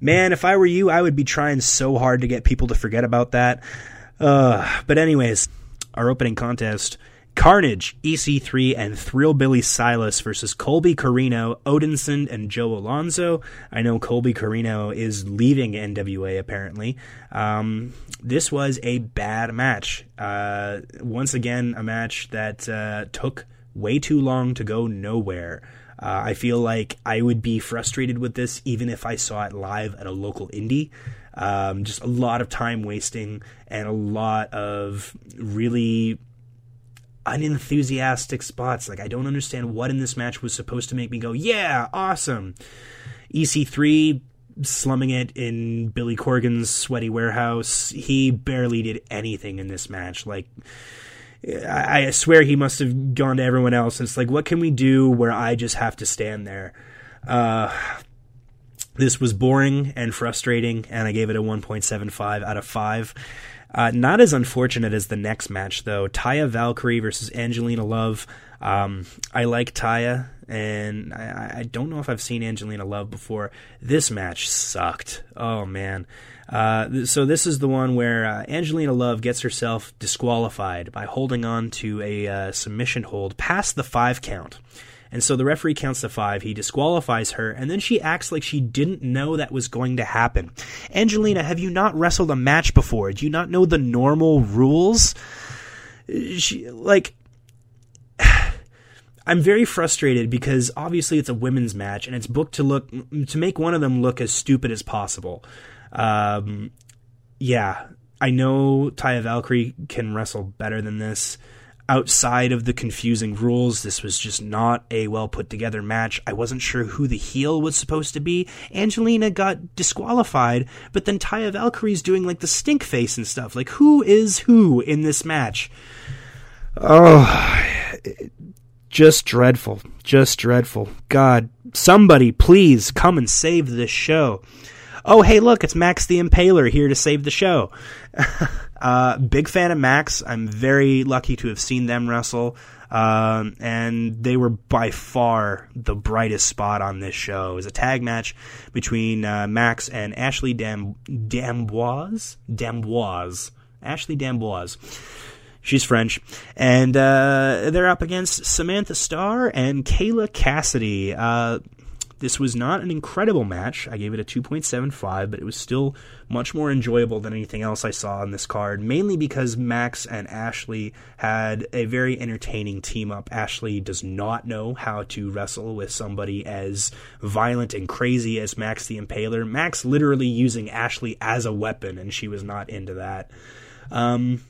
man, if I were you, I would be trying so hard to get people to forget about that. Uh, but anyways, our opening contest... Carnage, E C three, and Thrillbilly Silas versus Colby Carino, Odinson, and Joe Alonzo. I know Colby Carino is leaving N W A, apparently. Um, this was a bad match. Uh, once again, a match that uh, took way too long to go nowhere. Uh, I feel like I would be frustrated with this even if I saw it live at a local indie. Um, just a lot of time wasting and a lot of really... unenthusiastic spots. Like, I don't understand what in this match was supposed to make me go, yeah, awesome. E C three slumming it in Billy Corgan's sweaty warehouse. He barely did anything in this match. Like, I swear he must have gone to everyone else. It's like, what can we do where I just have to stand there? Uh, this was boring and frustrating, and I gave it a one point seven five out of five. Uh, not as unfortunate as the next match, though. Taya Valkyrie versus Angelina Love. Um, I like Taya, and I, I don't know if I've seen Angelina Love before. This match sucked. Oh, man. Uh, th- so this is the one where uh, Angelina Love gets herself disqualified by holding on to a uh, submission hold past the five count. And so the referee counts to five, he disqualifies her, and then she acts like she didn't know that was going to happen. Angelina, have you not wrestled a match before? Do you not know the normal rules? She, like... I'm very frustrated because obviously it's a women's match and it's booked to look to make one of them look as stupid as possible. Um, yeah, I know Taya Valkyrie can wrestle better than this. Outside of the confusing rules, this was just not a well-put-together match. I wasn't sure who the heel was supposed to be. Angelina got disqualified, but then Taya Valkyrie's doing, like, the stink face and stuff. Like, who is who in this match? Oh, it, just dreadful. Just dreadful. God, somebody, please come and save this show. Oh, hey, look, it's Max the Impaler here to save the show. Uh, big fan of Max. I'm very lucky to have seen them wrestle. Um, and they were by far the brightest spot on this show. It was a tag match between uh, Max and Ashley Dam- Damboise? Damboise. Ashley Damboise. She's French. And uh, they're up against Samantha Starr and Kayla Cassidy. Uh, this was not an incredible match. I gave it a two point seven five, but it was still much more enjoyable than anything else I saw on this card, mainly because Max and Ashley had a very entertaining team-up. Ashley does not know how to wrestle with somebody as violent and crazy as Max the Impaler. Max literally using Ashley as a weapon, and she was not into that. Um,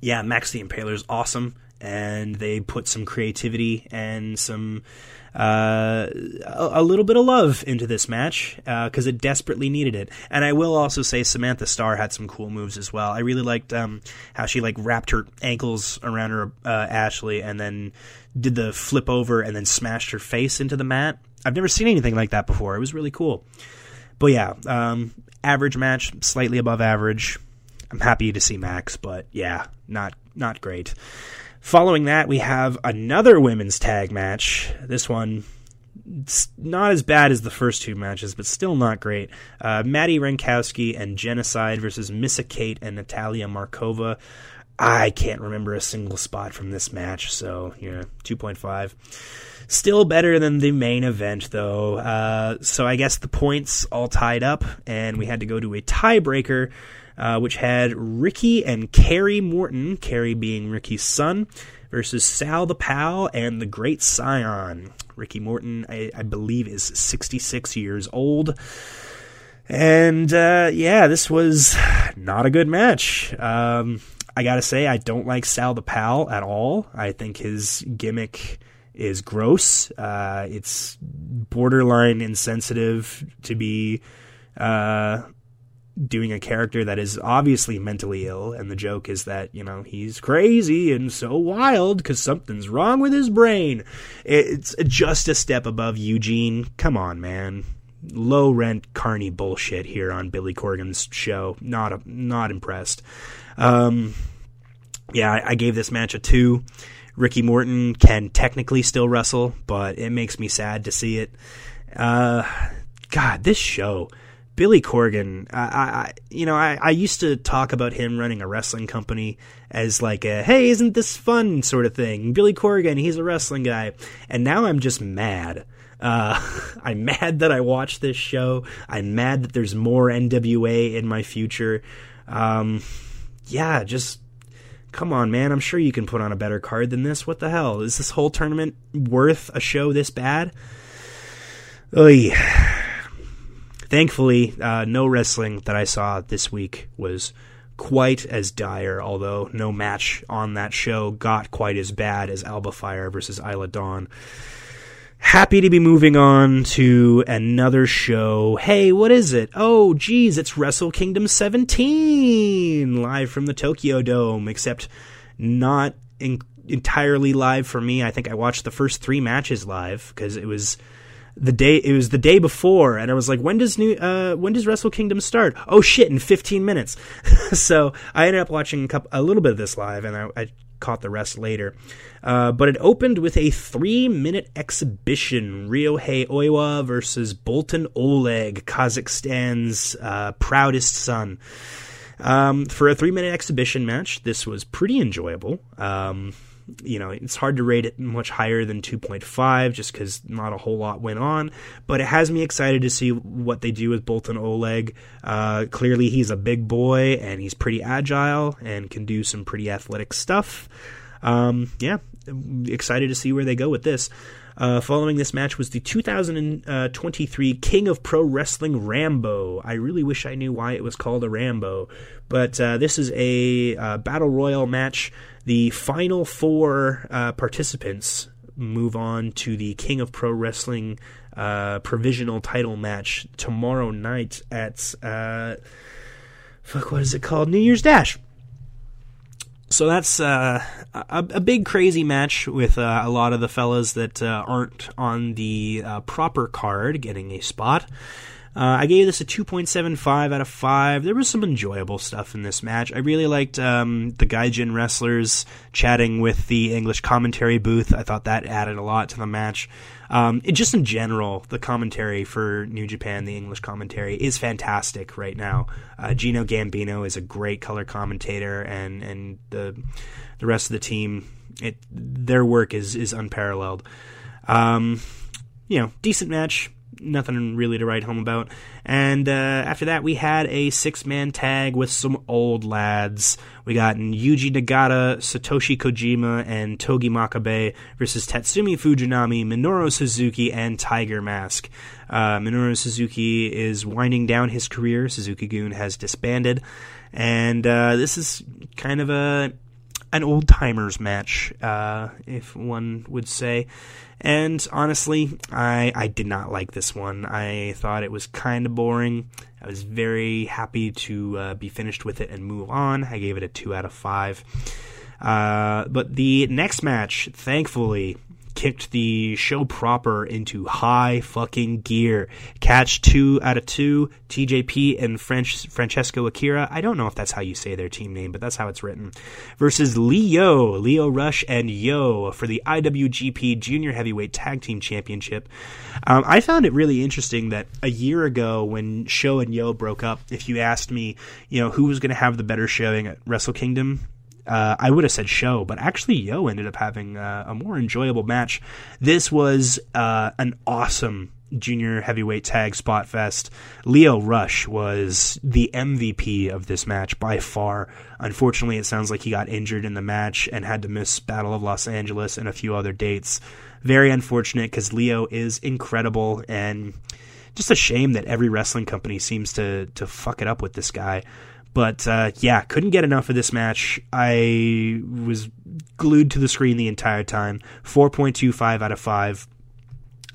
yeah, Max the Impaler is awesome, and they put some creativity and some... Uh, a, a little bit of love into this match because uh, it desperately needed it. And I will also say Samantha Starr had some cool moves as well. I really liked um, how she like wrapped her ankles around her uh, Ashley and then did the flip over and then smashed her face into the mat. I've never seen anything like that before. It was really cool. But yeah, um, average match, slightly above average. I'm happy to see Max, but yeah, not not great. Following that, we have another women's tag match. This one, not as bad as the first two matches, but still not great. Uh, Maddie Renkowski and Genocide versus Missa Kate and Natalia Markova. I can't remember a single spot from this match, so, yeah, two point five. Still better than the main event, though. Uh, so I guess the points all tied up, and we had to go to a tiebreaker. Uh, which had Ricky and Kerry Morton, Kerry being Ricky's son, versus Sal the Pal and the Great Scion. Ricky Morton, I, I believe, is sixty-six years old. And, uh, yeah, this was not a good match. Um, I gotta say, I don't like Sal the Pal at all. I think his gimmick is gross. Uh, it's borderline insensitive to be... Uh, doing a character that is obviously mentally ill, and the joke is that, you know, he's crazy and so wild because something's wrong with his brain. It's just a step above Eugene. Come on, man. Low rent carny bullshit here on Billy Corgan's show. Not a, not impressed. Um, yeah, I, I gave this match a two. Ricky Morton can technically still wrestle, but it makes me sad to see it. Uh, God, this show... Billy Corgan, I, I, you know, I, I used to talk about him running a wrestling company as like a, hey, isn't this fun sort of thing. Billy Corgan, he's a wrestling guy. And now I'm just mad. Uh, I'm mad that I watched this show. I'm mad that there's more N W A in my future. Um, yeah, just come on, man. I'm sure you can put on a better card than this. What the hell? Is this whole tournament worth a show this bad? Oy. Thankfully, uh, no wrestling that I saw this week was quite as dire, although no match on that show got quite as bad as Alba Fire versus Isla Dawn. Happy to be moving on to another show. Hey, what is it? Oh, geez, it's Wrestle Kingdom seventeen, live from the Tokyo Dome, except not in- entirely live for me. I think I watched the first three matches live because it was... The day it was the day before, and I was like, "When does new? Uh, when does Wrestle Kingdom start?" Oh shit! In fifteen minutes. So I ended up watching a, couple, a little bit of this live, and I, I caught the rest later. Uh, but it opened with a three-minute exhibition, Ryohei Oiwa versus Bolton Oleg, Kazakhstan's uh, proudest son. Um, for a three-minute exhibition match, this was pretty enjoyable. Um, you know, it's hard to rate it much higher than two point five just because not a whole lot went on, but it has me excited to see what they do with Bolton Oleg. Uh, clearly he's a big boy and he's pretty agile and can do some pretty athletic stuff. Um, yeah, excited to see where they go with this. Uh, following this match was the two thousand twenty-three King of Pro Wrestling Rambo. I really wish I knew why it was called a Rambo, but uh, this is a uh, Battle Royal match. The final four uh, participants move on to the King of Pro Wrestling uh, provisional title match tomorrow night at, uh, fuck, what is it called? New Year's Dash. So that's uh, a, a big crazy match with uh, a lot of the fellas that uh, aren't on the uh, proper card getting a spot. Uh, I gave this a two point seven five out of five. There was some enjoyable stuff in this match. I really liked um, the Gaijin wrestlers chatting with the English commentary booth. I thought that added a lot to the match. Um, it, just in general, the commentary for New Japan, the English commentary, is fantastic right now. Uh, Gino Gambino is a great color commentator, and, and the the rest of the team, it their work is, is unparalleled. Um, you know, decent match. Nothing really to write home about. And uh, after that, we had a six-man tag with some old lads. We got Yuji Nagata, Satoshi Kojima, and Togi Makabe versus Tatsumi Fujinami, Minoru Suzuki, and Tiger Mask. Uh, Minoru Suzuki is winding down his career. Suzuki-gun has disbanded. And uh, this is kind of a an old-timers match, uh, if one would say. And honestly, I, I did not like this one. I thought it was kind of boring. I was very happy to uh, be finished with it and move on. I gave it a two out of five. Uh, but the next match, thankfully, kicked the show proper into high fucking gear. Catch two out of two, T J P and French, Francesco Akira. I don't know if that's how you say their team name, but that's how it's written. Versus Leo, Leo Rush and Yo for the I W G P Junior Heavyweight Tag Team Championship. Um, I found it really interesting that a year ago when Show and Yo broke up, if you asked me, you know, who was going to have the better showing at Wrestle Kingdom, Uh, I would have said Show, but actually Yo ended up having uh, a more enjoyable match. This was uh, an awesome junior heavyweight tag spot fest. Leo Rush was the M V P of this match by far. Unfortunately, it sounds like he got injured in the match and had to miss Battle of Los Angeles and a few other dates. Very unfortunate because Leo is incredible, and just a shame that every wrestling company seems to to fuck it up with this guy. But, uh, yeah, couldn't get enough of this match. I was glued to the screen the entire time. four point two five out of five.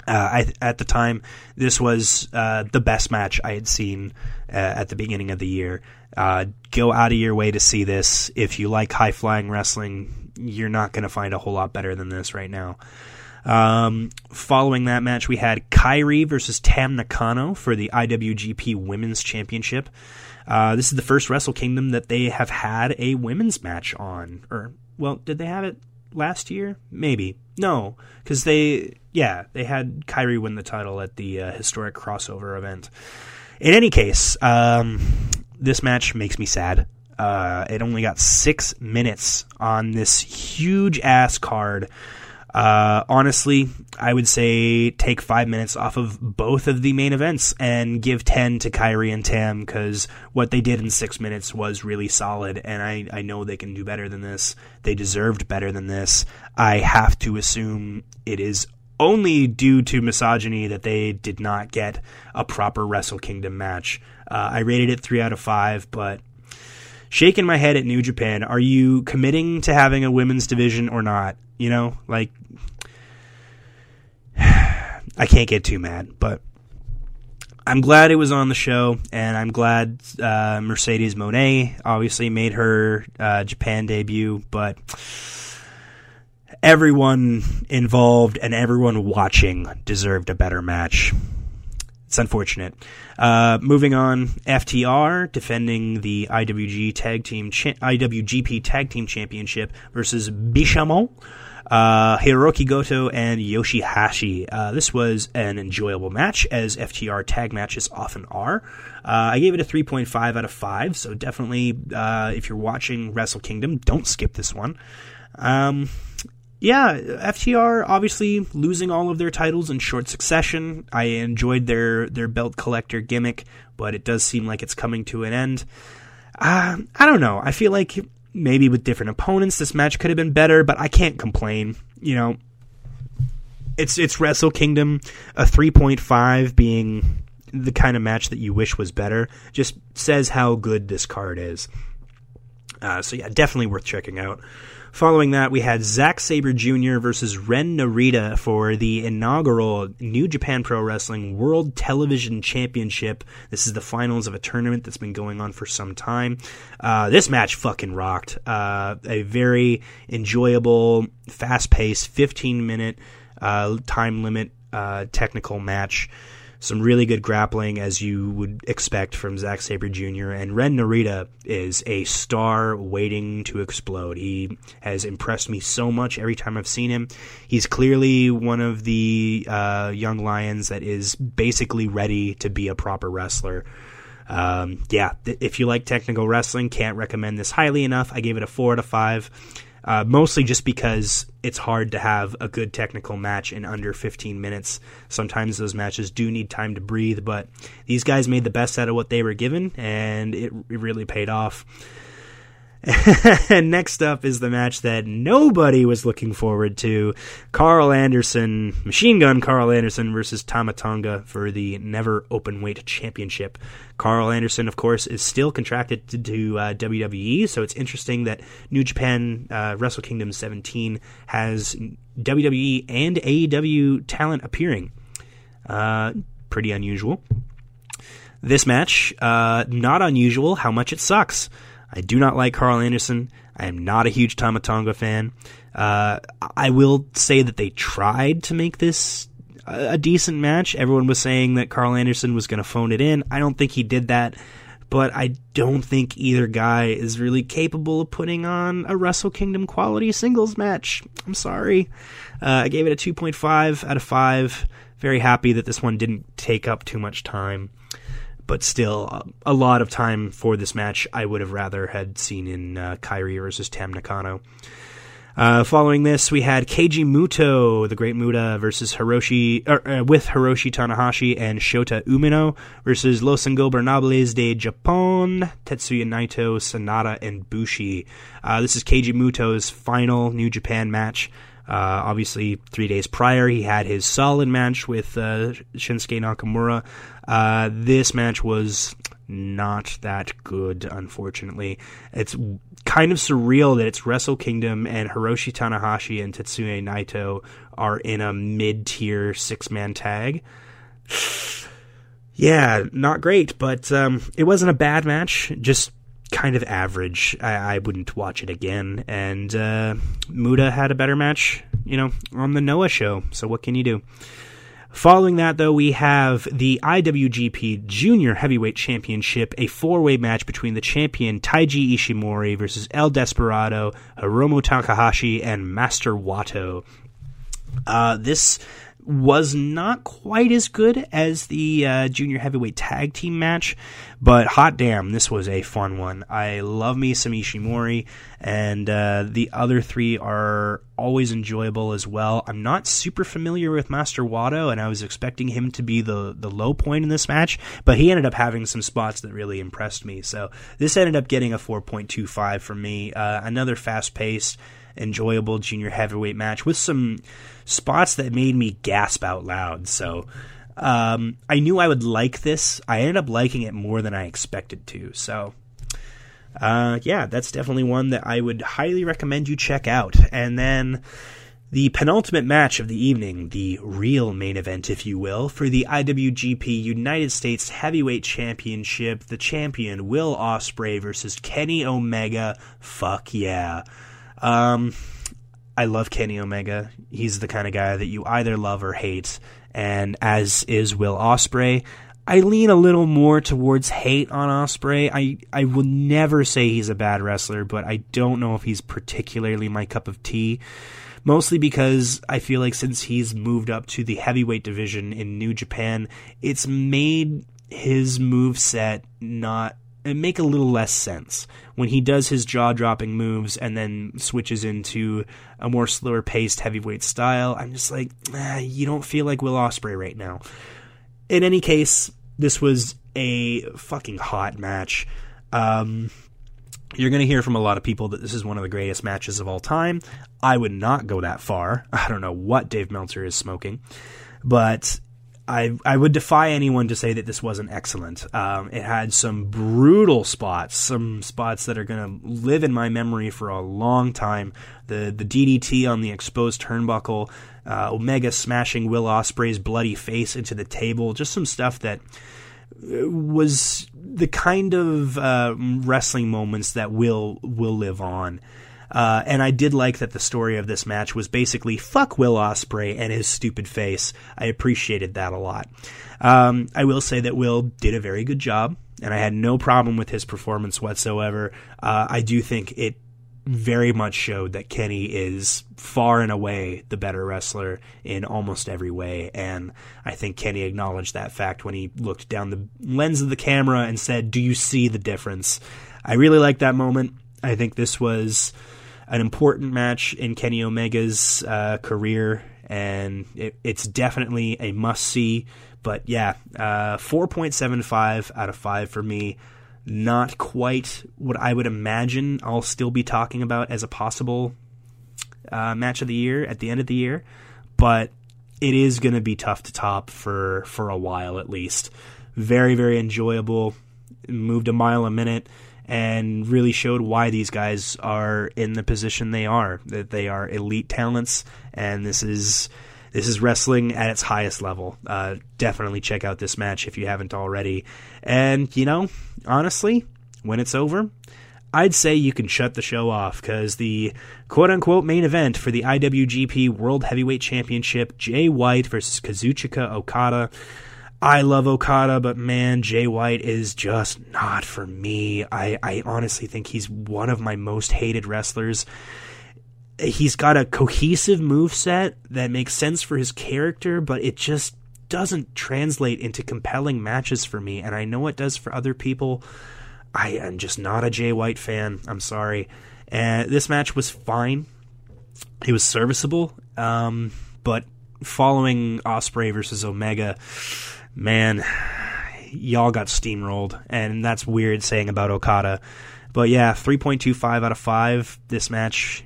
Uh, I, at the time, this was uh, the best match I had seen uh, at the beginning of the year. Uh, go out of your way to see this. If you like high-flying wrestling, you're not going to find a whole lot better than this right now. Um, following that match, we had Kairi versus Tam Nakano for the I W G P Women's Championship. Uh, this is the first Wrestle Kingdom that they have had a women's match on. Or, well, did they have it last year? Maybe. No, because they, yeah, they had Kairi win the title at the uh, historic crossover event. In any case, um, this match makes me sad. Uh, it only got six minutes on this huge-ass card. Uh, honestly, I would say take five minutes off of both of the main events and give ten to Kairi and Tam, because what they did in six minutes was really solid, and I, I know they can do better than this. They deserved better than this. I have to assume it is only due to misogyny that they did not get a proper Wrestle Kingdom match. Uh, I rated it three out of five, but shaking my head at New Japan, are you committing to having a women's division or not? You know, like, I can't get too mad, but I'm glad it was on the show, and I'm glad uh, Mercedes Moné obviously made her uh, Japan debut, but everyone involved and everyone watching deserved a better match. It's unfortunate. Uh, moving on, F T R defending the I W G Tag Team cha- I W G P Tag Team Championship versus Bishamon, uh, Hiroki Goto, and Yoshihashi. Uh, this was an enjoyable match, as F T R tag matches often are. Uh, I gave it a three point five out of five, so definitely uh, if you're watching Wrestle Kingdom, don't skip this one. Um... Yeah, F T R obviously losing all of their titles in short succession. I enjoyed their, their belt collector gimmick, but it does seem like it's coming to an end. Uh, I don't know. I feel like maybe with different opponents, this match could have been better, but I can't complain. You know, it's it's Wrestle Kingdom, a three point five being the kind of match that you wish was better just says how good this card is. Uh, so yeah, definitely worth checking out. Following that, we had Zack Sabre Junior versus Ren Narita for the inaugural New Japan Pro Wrestling World Television Championship. This is the finals of a tournament that's been going on for some time. Uh, this match fucking rocked. Uh, a very enjoyable, fast-paced, fifteen-minute uh, time limit uh, technical match. Some really good grappling, as you would expect from Zack Sabre Junior And Ren Narita is a star waiting to explode. He has impressed me so much every time I've seen him. He's clearly one of the uh, young lions that is basically ready to be a proper wrestler. Um, yeah, th- if you like technical wrestling, can't recommend this highly enough. I gave it a four out of five. Uh, mostly just because it's hard to have a good technical match in under fifteen minutes. Sometimes those matches do need time to breathe, but these guys made the best out of what they were given, and it, it really paid off. And next up is the match that nobody was looking forward to. Carl Anderson, Machine Gun Carl Anderson versus Tama Tonga for the Never Openweight Championship. Carl Anderson, of course, is still contracted to, to uh, W W E, so it's interesting that New Japan uh, Wrestle Kingdom seventeen has W W E and A E W talent appearing. Uh, pretty unusual. This match, uh, not unusual how much it sucks. I do not like Carl Anderson. I am not a huge Tama Tonga fan. Uh, I will say that they tried to make this a, a decent match. Everyone was saying that Carl Anderson was going to phone it in. I don't think he did that, but I don't think either guy is really capable of putting on a Wrestle Kingdom quality singles match. I'm sorry. Uh, I gave it a two point five out of five. Very happy that this one didn't take up too much time. But still, a lot of time for this match I would have rather had seen in uh, Kairi versus Tam Nakano. Uh, following this, we had Keiji Muto, the Great Muta, versus Hiroshi, er, er, with Hiroshi Tanahashi and Shota Umino versus Los Ingobernables de Japón, Tetsuya Naito, Sanada, and Bushi. Uh, this is Keiji Muto's final New Japan match. Uh, obviously, three days prior, he had his solid match with uh, Shinsuke Nakamura. Uh, this match was not that good, unfortunately. It's kind of surreal that it's Wrestle Kingdom and Hiroshi Tanahashi and Tetsuya Naito are in a mid-tier six-man tag. Yeah, not great, but um, it wasn't a bad match, just kind of average. I, I wouldn't watch it again. And uh, Muta had a better match, you know, on the Noah show. So what can you do? Following that, though, we have the I W G P Junior Heavyweight Championship, a four-way match between the champion Taiji Ishimori versus El Desperado, Hiromu Takahashi, and Master Wato. Uh, this was not quite as good as the uh, junior heavyweight tag team match, but hot damn, this was a fun one. I love me some Ishimori, and uh, the other three are always enjoyable as well. I'm not super familiar with Master Wato, and I was expecting him to be the, the low point in this match, but he ended up having some spots that really impressed me. So this ended up getting a four point two five from me. Uh, another fast-paced, enjoyable junior heavyweight match with some spots that made me gasp out loud. So um, I knew I would like this. I ended up liking it more than I expected to. So uh, yeah, that's definitely one that I would highly recommend you check out. And then the penultimate match of the evening, the real main event, if you will, for the I W G P United States Heavyweight Championship, the champion Will Ospreay versus Kenny Omega. Fuck yeah. Um, I love Kenny Omega. He's the kind of guy that you either love or hate, and as is Will Ospreay. I lean a little more towards hate on Ospreay. I, I will never say he's a bad wrestler, but I don't know if he's particularly my cup of tea. Mostly because I feel like since he's moved up to the heavyweight division in New Japan, it's made his moveset not make a little less sense. When he does his jaw-dropping moves and then switches into a more slower-paced heavyweight style, I'm just like, ah, you don't feel like Will Ospreay right now. In any case, this was a fucking hot match. Um, you're going to hear from a lot of people that this is one of the greatest matches of all time. I would not go that far. I don't know what Dave Meltzer is smoking, but I I would defy anyone to say that this wasn't excellent. Um, it had some brutal spots, some spots that are going to live in my memory for a long time. The the D D T on the exposed turnbuckle, uh, Omega smashing Will Ospreay's bloody face into the table, just some stuff that was the kind of uh, wrestling moments that will will live on. Uh, and I did like that the story of this match was basically fuck Will Ospreay and his stupid face. I appreciated that a lot. Um, I will say that Will did a very good job, and I had no problem with his performance whatsoever. Uh, I do think it very much showed that Kenny is far and away the better wrestler in almost every way, and I think Kenny acknowledged that fact when he looked down the lens of the camera and said, "Do you see the difference?" I really liked that moment. I think this was an important match in Kenny Omega's uh, career, and it, it's definitely a must-see. But yeah, uh, four point seven five out of five for me. Not quite what I would imagine I'll still be talking about as a possible uh, match of the year at the end of the year, but it is going to be tough to top for, for a while at least. Very, very enjoyable. Moved a mile a minute. And really showed why these guys are in the position they are, that they are elite talents, and this is this is wrestling at its highest level. Uh, definitely check out this match if you haven't already. And, you know, honestly, when it's over, I'd say you can shut the show off, because the quote-unquote main event for the I W G P World Heavyweight Championship, Jay White versus Kazuchika Okada. I love Okada, but man, Jay White is just not for me. I, I honestly think he's one of my most hated wrestlers. He's got a cohesive moveset that makes sense for his character, but it just doesn't translate into compelling matches for me, and I know it does for other people. I am just not a Jay White fan. I'm sorry. Uh, this match was fine. It was serviceable, um, but following Ospreay versus Omega... Man, y'all got steamrolled, and that's weird saying about Okada. But yeah, three point two five out of five. This match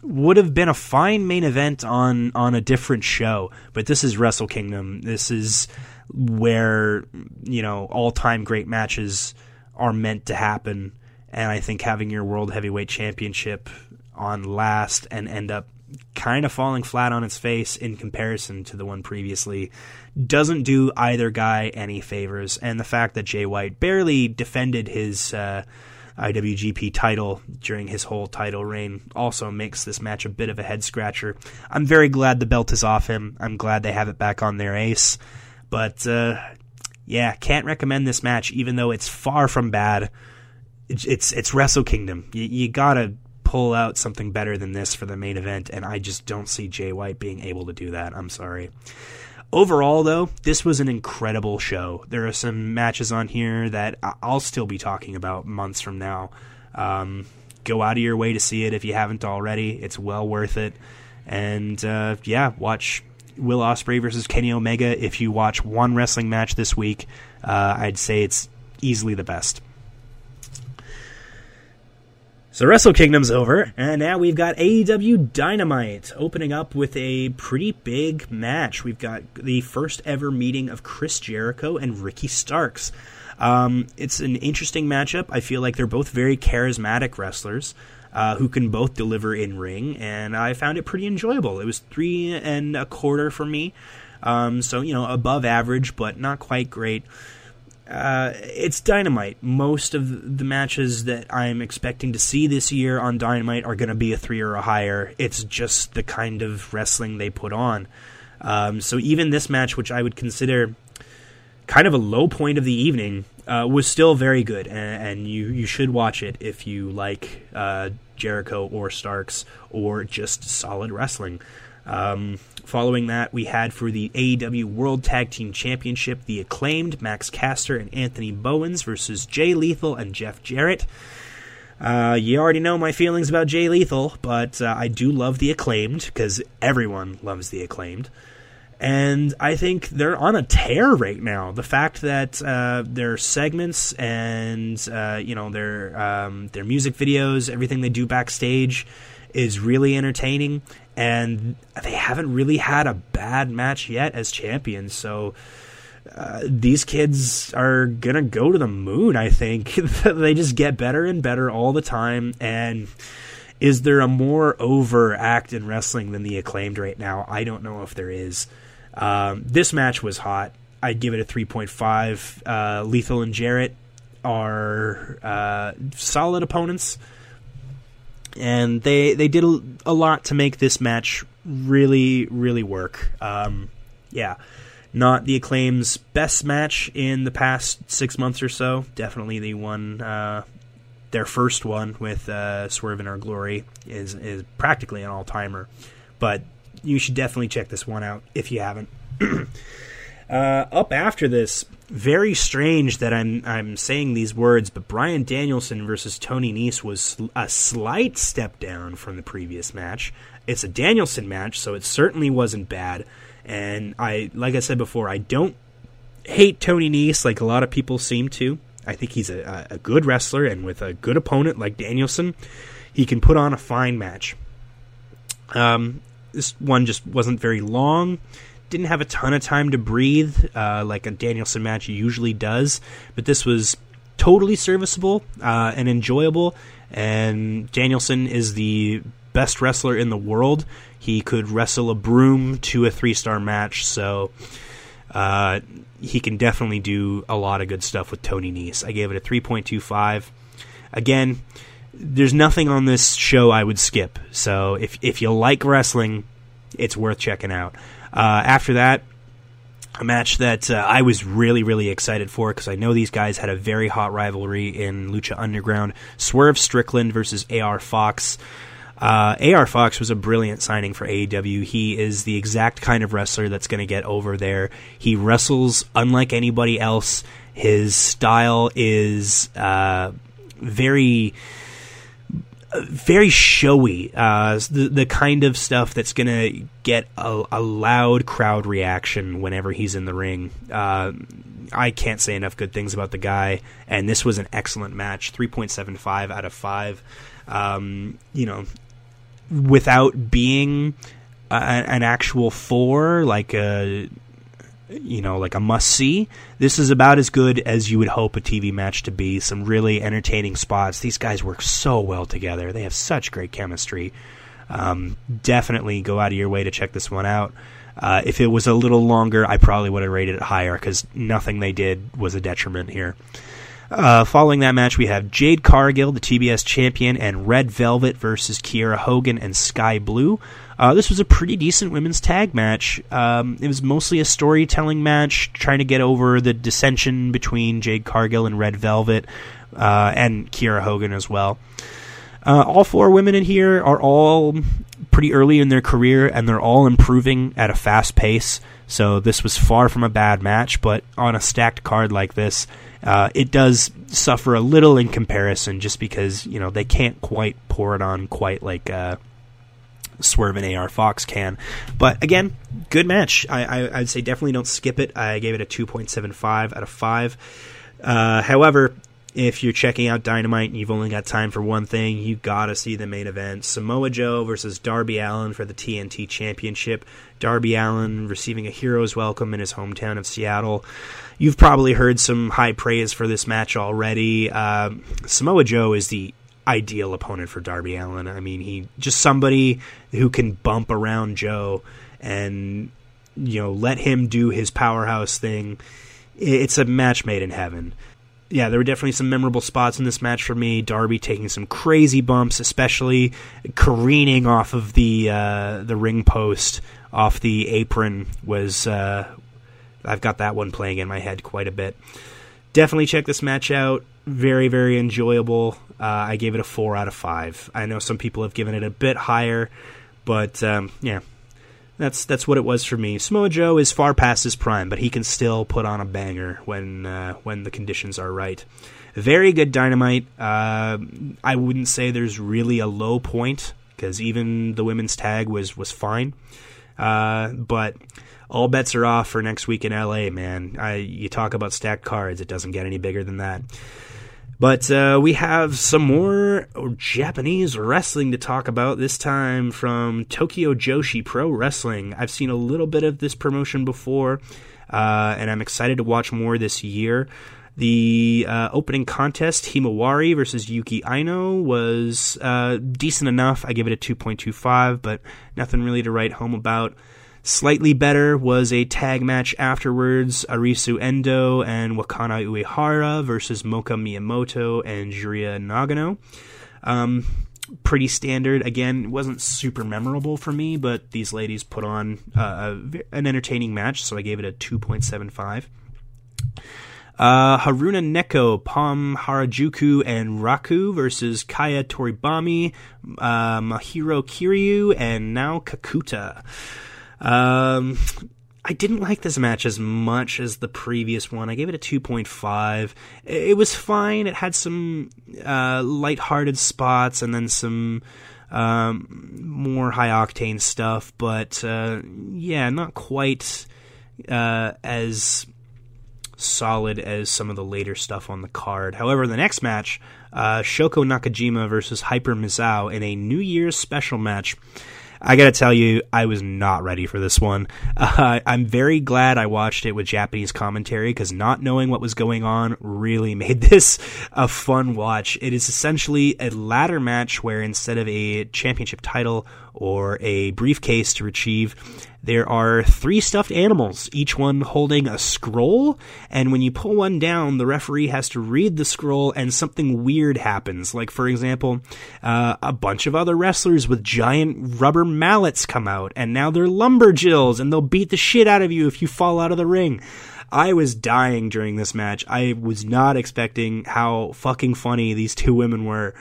would have been a fine main event on, on a different show, but this is Wrestle Kingdom. This is where, you know, all-time great matches are meant to happen, and I think having your World Heavyweight Championship on last and end up kind of falling flat on its face in comparison to the one previously doesn't do either guy any favors, and the fact that Jay White barely defended his uh, I W G P title during his whole title reign also makes this match a bit of a head scratcher. I'm very glad the belt is off him. I'm glad they have it back on their ace, but uh, yeah, can't recommend this match, even though it's far from bad. It's it's, it's Wrestle Kingdom. You, you gotta pull out something better than this for the main event, and I just don't see Jay White being able to do that. I'm sorry. Overall, though, this was an incredible show. There are some matches on here that I'll still be talking about months from now. Um, go out of your way to see it if you haven't already. It's well worth it. And, uh, yeah, watch Will Ospreay versus Kenny Omega. If you watch one wrestling match this week, uh, I'd say it's easily the best. So Wrestle Kingdom's over, and now we've got A E W Dynamite opening up with a pretty big match. We've got the first ever meeting of Chris Jericho and Ricky Starks. Um, it's an interesting matchup. I feel like they're both very charismatic wrestlers uh, who can both deliver in ring, and I found it pretty enjoyable. It was three and a quarter for me, um, so you know above average, but not quite great. Uh, it's Dynamite. Most of the matches that I'm expecting to see this year on Dynamite are going to be a three or a higher. It's just the kind of wrestling they put on. Um, so even this match, which I would consider kind of a low point of the evening, uh, was still very good, and, and you, you should watch it if you like uh, Jericho or Starks or just solid wrestling. Um, following that, we had for the A E W World Tag Team Championship, the Acclaimed, Max Caster, and Anthony Bowens versus Jay Lethal and Jeff Jarrett. Uh, you already know my feelings about Jay Lethal, but uh, I do love the Acclaimed, because everyone loves the Acclaimed. And I think they're on a tear right now. The fact that uh, their segments and uh, you know their um, their music videos, everything they do backstage is really entertaining. And they haven't really had a bad match yet as champions, so uh, these kids are going to go to the moon, I think. They just get better and better all the time, and is there a more over act in wrestling than the Acclaimed right now? I don't know if there is. Um, this match was hot. I'd give it a three point five. Uh, Lethal and Jarrett are uh, solid opponents. And they they did a, a lot to make this match really, really work. Um, yeah, not the Acclaim's best match in the past six months or so. Definitely the one, uh, their first one with uh, Swerve in Our Glory is, is practically an all-timer. But you should definitely check this one out if you haven't. uh, up after this, very strange that I'm I'm saying these words, but Bryan Danielson versus Tony Nese was a slight step down from the previous match. It's a Danielson match, so it certainly wasn't bad. And I, like I said before, I don't hate Tony Nese like a lot of people seem to. I think he's a, a good wrestler, and with a good opponent like Danielson, he can put on a fine match. Um, this one just wasn't very long. Didn't have a ton of time to breathe uh, like a Danielson match usually does, but this was totally serviceable uh, and enjoyable, and Danielson is the best wrestler in the world. He could wrestle a broom to a three-star match, so uh, he can definitely do a lot of good stuff with Tony Nese. I gave it a three point two five. Again, there's nothing on this show I would skip, so if if you like wrestling, it's worth checking out. Uh, after that, a match that uh, I was really, really excited for, because I know these guys had a very hot rivalry in Lucha Underground. Swerve Strickland versus A R Fox. Uh, A R Fox was a brilliant signing for A E W. He is the exact kind of wrestler that's going to get over there. He wrestles unlike anybody else. His style is uh, very... very showy, uh, the, the kind of stuff that's going to get a, a loud crowd reaction whenever he's in the ring. Uh, I can't say enough good things about the guy, and this was an excellent match, three point seven five out of five. Um, you know, without being a, an actual four, like a, you know, like a must-see, this is about as good as you would hope a T V match to be. Some really entertaining spots. These guys work so well together. They have such great chemistry. Um, definitely go out of your way to check this one out. Uh, if it was a little longer, I probably would have rated it higher, because nothing they did was a detriment here. Uh, following that match, we have Jade Cargill, the T B S champion, and Red Velvet versus Kiera Hogan and Sky Blue. Uh, this was a pretty decent women's tag match. Um, it was mostly a storytelling match, trying to get over the dissension between Jade Cargill and Red Velvet, uh, and Kiera Hogan as well. Uh, all four women in here are all pretty early in their career, and they're all improving at a fast pace. So this was far from a bad match, but on a stacked card like this, Uh, it does suffer a little in comparison, just because, you know, they can't quite pour it on quite like uh, Swerve and A R Fox can. But again, good match. I, I, I'd say definitely don't skip it. I gave it a two point seven five out of five. Uh, however, if you're checking out Dynamite and you've only got time for one thing, you got to see the main event. Samoa Joe versus Darby Allin for the T N T Championship. Darby Allin receiving a hero's welcome in his hometown of Seattle. You've probably heard some high praise for this match already. Uh, Samoa Joe is the ideal opponent for Darby Allin. I mean, he just somebody who can bump around Joe and, you know, let him do his powerhouse thing. it's a match made in heaven. Yeah, there were definitely some memorable spots in this match for me. Darby taking some crazy bumps, especially careening off of the uh, the ring post, off the apron. Was uh, I've got that one playing in my head quite a bit. Definitely check this match out. Very, very enjoyable. Uh, I gave it a four out of five. I know some people have given it a bit higher, but um, yeah, that's that's what it was for me. Samoa Joe is far past his prime, but he can still put on a banger when uh, when the conditions are right. Very good Dynamite. Uh, I wouldn't say there's really a low point, because even the women's tag was, was fine. Uh, but all bets are off for next week in L A, man. I, you talk about stacked cards, it doesn't get any bigger than that. But uh, we have some more Japanese wrestling to talk about, this time from Tokyo Joshi Pro Wrestling. I've seen a little bit of this promotion before, uh, and I'm excited to watch more this year. The uh, opening contest, Himawari versus Yuki Aino, was uh, decent enough. I give it a two point two five, but nothing really to write home about. Slightly better was a tag match afterwards, Arisu Endo and Wakana Uehara versus Moka Miyamoto and Juria Nagano. Um, pretty standard. Again, it wasn't super memorable for me, but these ladies put on uh, a, an entertaining match, so I gave it a two point seven five. Uh, Haruna Neko, Pom Harajuku, and Raku versus Kaya Toribami, uh, Mahiro Kiryu, and Nao Kakuta. Um, I didn't like this match as much as the previous one. I gave it a two point five. It was fine. It had some uh, lighthearted spots and then some um, more high-octane stuff. But, uh, yeah, not quite uh, as solid as some of the later stuff on the card. However, the next match, uh, Shoko Nakajima versus Hyper Misawa in a New Year's special match. I gotta tell you, I was not ready for this one. Uh, I'm very glad I watched it with Japanese commentary, because not knowing what was going on really made this a fun watch. It is essentially a ladder match where instead of a championship title or a briefcase to retrieve, there are three stuffed animals, each one holding a scroll, and when you pull one down, the referee has to read the scroll and something weird happens. Like, for example, uh, a bunch of other wrestlers with giant rubber mallets come out, and now they're lumberjills, and they'll beat the shit out of you if you fall out of the ring. I was dying during this match. I was not expecting how fucking funny these two women were.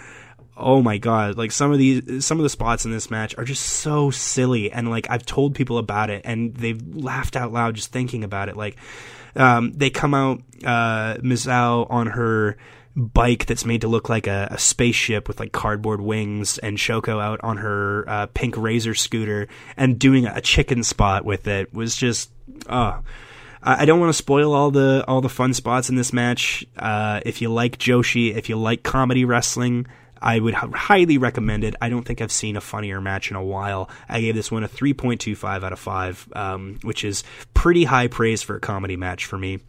Oh my god, like some of these some of the spots in this match are just so silly, and like I've told people about it and they've laughed out loud just thinking about it. Like um, they come out uh Misawa on her bike that's made to look like a, a spaceship with like cardboard wings, and Shoko out on her uh, pink Razor scooter and doing a chicken spot with it. Was just uh I don't want to spoil all the all the fun spots in this match. Uh, if you like Joshi, if you like comedy wrestling, I would highly recommend it. I don't think I've seen a funnier match in a while. I gave this one a three point two five out of five, um, which is pretty high praise for a comedy match for me.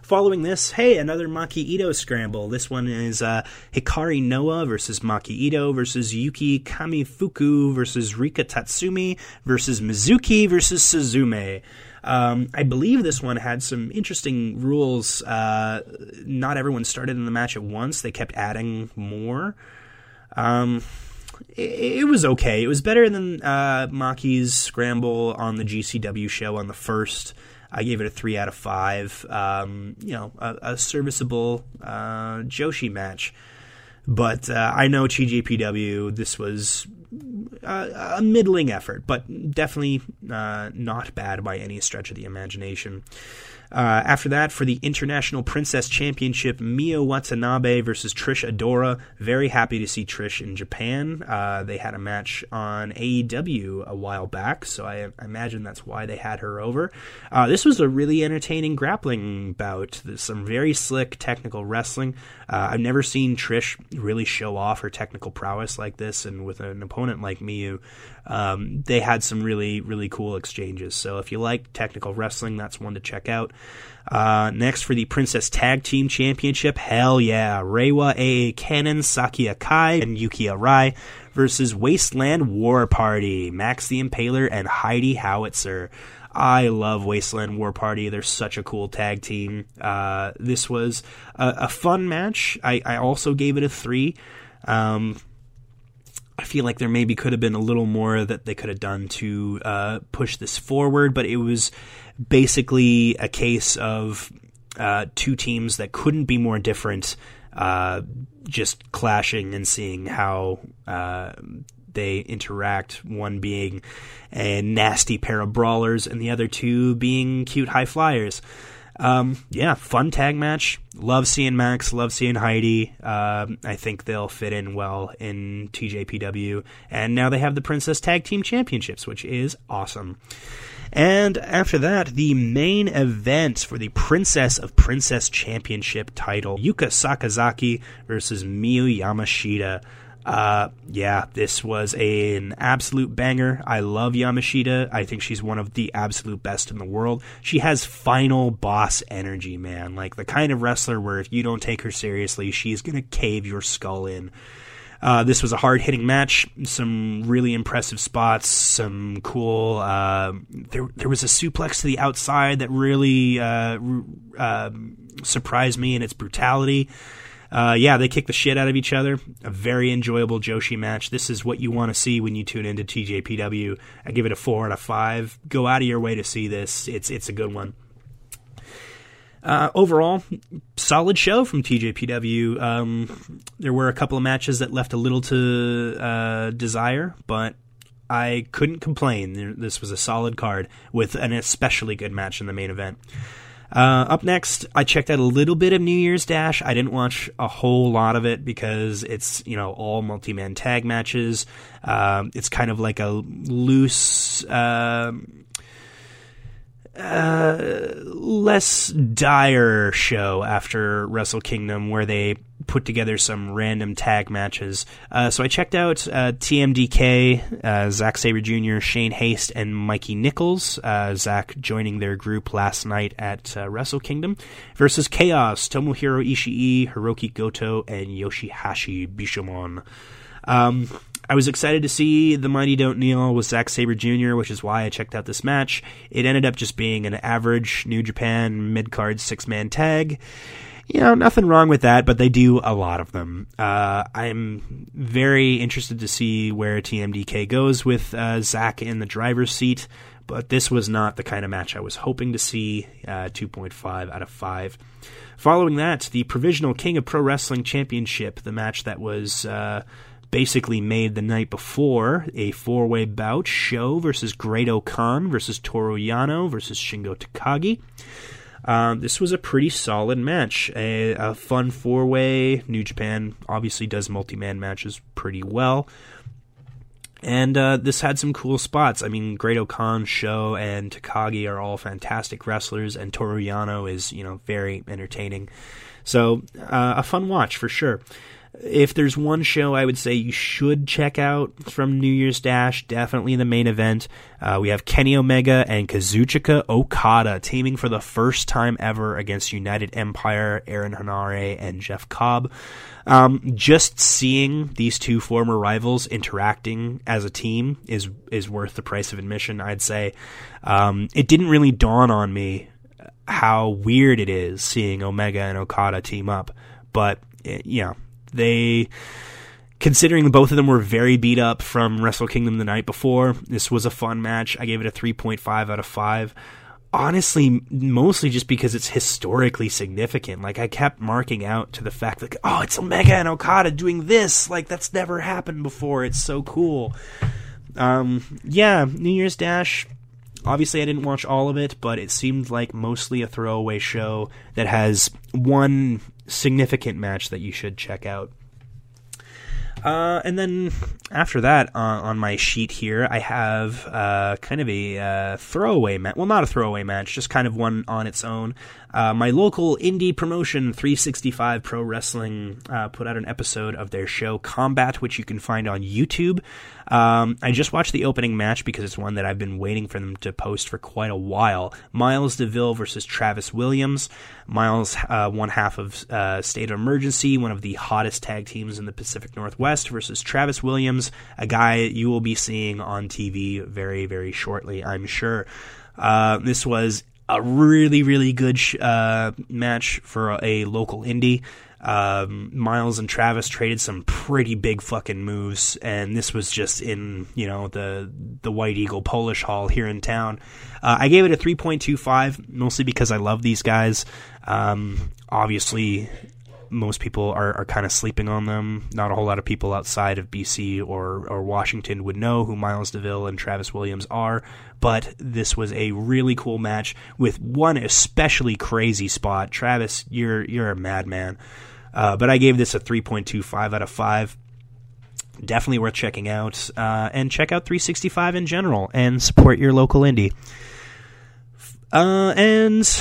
Following this, hey, another Maki Ito scramble. This one is uh, Hikari Noah versus Maki Ito versus Yuki Kamifuku versus Rika Tatsumi versus Mizuki versus Suzume. Um, I believe this one had some interesting rules. Uh, not everyone started in the match at once. They kept adding more. Um, it, it was okay. It was better than uh, Maki's scramble on the G C W show on the first. I gave it a three out of five. Um, you know, a, a serviceable uh, Joshi match. But uh, I know T J P W, this was uh, a middling effort, but definitely uh, not bad by any stretch of the imagination. Uh, after that, for the International Princess Championship, Mio Watanabe versus Trish Adora. Very happy to see Trish in Japan. Uh, they had a match on A E W a while back, so I, I imagine that's why they had her over. Uh, this was a really entertaining grappling bout. There's some very slick technical wrestling. Uh, I've never seen Trish really show off her technical prowess like this, and with an opponent like Miyu, um, they had some really, really cool exchanges. So if you like technical wrestling, that's one to check out. Uh, next, for the Princess Tag Team Championship, hell yeah, Reiwa A A Cannon, Saki Akai, and Yuki Arai versus Wasteland War Party, Max the Impaler, and Heidi Howitzer. I love Wasteland War Party. They're such a cool tag team. Uh, this was a, a fun match. I, I also gave it a three. Um, I feel like there maybe could have been a little more that they could have done to uh, push this forward, but it was basically a case of uh, two teams that couldn't be more different, uh, just clashing and seeing how uh, they interact, one being a nasty pair of brawlers and the other two being cute high flyers. Um, yeah, fun tag match. Love seeing Max, love seeing Heidi. Um, I think they'll fit in well in T J P W. And now they have the Princess Tag Team Championships, which is awesome. And after that, the main event for the Princess of Princess Championship title, Yuka Sakazaki versus Miyu Yamashita. Uh, yeah, this was a, an absolute banger. I love Yamashita. I think she's one of the absolute best in the world. She has final boss energy, man. Like the kind of wrestler where if you don't take her seriously, she's going to cave your skull in. Uh, this was a hard-hitting match, some really impressive spots, some cool... Uh, there there was a suplex to the outside that really uh, uh, surprised me in its brutality. Uh, yeah, they kick the shit out of each other. A very enjoyable Joshi match. This is what you want to see when you tune into T J P W. I give it a four out of five. Go out of your way to see this. It's it's a good one. Uh, overall, solid show from T J P W. Um, there were a couple of matches that left a little to uh, desire, but I couldn't complain. This was a solid card with an especially good match in the main event. Uh, up next, I checked out a little bit of New Year's Dash. I didn't watch a whole lot of it because it's, you know, all multi-man tag matches. Um, it's kind of like a loose, uh, uh, less dire show after Wrestle Kingdom where they put together some random tag matches. Uh, so I checked out uh, T M D K, uh, Zack Sabre Junior, Shane Haste, and Mikey Nichols, uh, Zack joining their group last night at uh, Wrestle Kingdom, versus Chaos, Tomohiro Ishii, Hiroki Goto, and Yoshihashi Bishamon. Um, I was excited to see The Mighty Don't Kneel with Zack Sabre Junior, which is why I checked out this match. It ended up just being an average New Japan mid-card six-man tag. You know, nothing wrong with that, but they do a lot of them. Uh, I'm very interested to see where T M D K goes with uh, Zack in the driver's seat, but this was not the kind of match I was hoping to see. Uh, two point five out of five. Following that, the Provisional King of Pro Wrestling Championship, the match that was uh, basically made the night before, a four-way bout, Sho versus Great Okan versus Toru Yano versus Shingo Takagi. Um, this was a pretty solid match, a, a fun four-way. New Japan obviously does multi-man matches pretty well, and uh, this had some cool spots. I mean, Great Okan, Sho, and Takagi are all fantastic wrestlers, and Toru Yano is, you know, very entertaining. So uh, a fun watch for sure. If there's one show I would say you should check out from New Year's Dash, definitely the main event. Uh, we have Kenny Omega and Kazuchika Okada teaming for the first time ever against United Empire, Aaron Hanare, and Jeff Cobb. Um, just seeing these two former rivals interacting as a team is is worth the price of admission, I'd say. Um, it didn't really dawn on me how weird it is seeing Omega and Okada team up, but, it, you know, they, considering both of them were very beat up from Wrestle Kingdom the night before, this was a fun match. I gave it a three point five out of five. Honestly, mostly just because it's historically significant. Like, I kept marking out to the fact that, oh, it's Omega and Okada doing this. Like, that's never happened before. It's so cool. Um, yeah, New Year's Dash. Obviously, I didn't watch all of it, but it seemed like mostly a throwaway show that has one significant match that you should check out. Uh, and then after that, uh, on my sheet here, I have uh, kind of a uh, throwaway match. Well, not a throwaway match, just kind of one on its own. Uh, my local indie promotion, three sixty-five Pro Wrestling, uh, put out an episode of their show Combat, which you can find on YouTube. Um, I just watched the opening match because it's one that I've been waiting for them to post for quite a while. Miles DeVille versus Travis Williams. Miles, uh, one half of uh, State of Emergency, one of the hottest tag teams in the Pacific Northwest, versus Travis Williams, a guy you will be seeing on T V very, very shortly, I'm sure. Uh, this was a really, really good sh- uh, match for a, a local indie. Um, Miles and Travis traded some pretty big fucking moves, and this was just in, you know, the the White Eagle Polish Hall here in town. Uh, I gave it a three point two five, mostly because I love these guys. Um, obviously, most people are, are kind of sleeping on them. Not a whole lot of people outside of B C or, or Washington would know who Miles DeVille and Travis Williams are, but this was a really cool match with one especially crazy spot. Travis, you're you're a madman. Uh, but I gave this a three point two five out of five. Definitely worth checking out. Uh, and check out three sixty-five in general and support your local indie. Uh, and...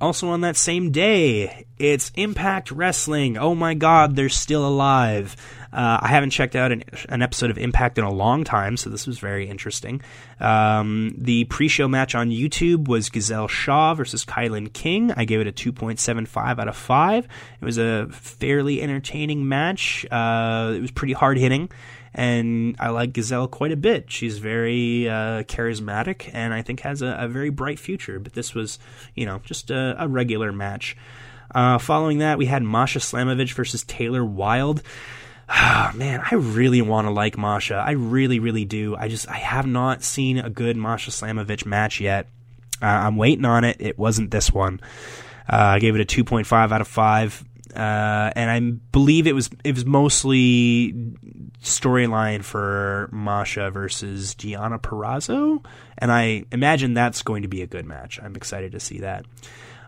Also on that same day, it's Impact Wrestling. Oh my God, they're still alive. Uh, I haven't checked out an, an episode of Impact in a long time, so this was very interesting. Um, the pre-show match on YouTube was Gazelle Shaw versus Kylan King. I gave it a two point seven five out of five. It was a fairly entertaining match. Uh, it was pretty hard-hitting, and I like Gazelle quite a bit. She's very uh, charismatic and I think has a, a very bright future. But this was, you know, just a, a regular match. Uh, following that, we had Masha Slamovich versus Taylor Wilde. Oh, man, I really want to like Masha. I really, really do. I just I have not seen a good Masha Slamovich match yet. Uh, I'm waiting on it. It wasn't this one. Uh, I gave it a two point five out of five. Uh, and I believe it was it was mostly storyline for Masha versus Gianna Perazzo, and I imagine that's going to be a good match. I'm excited to see that.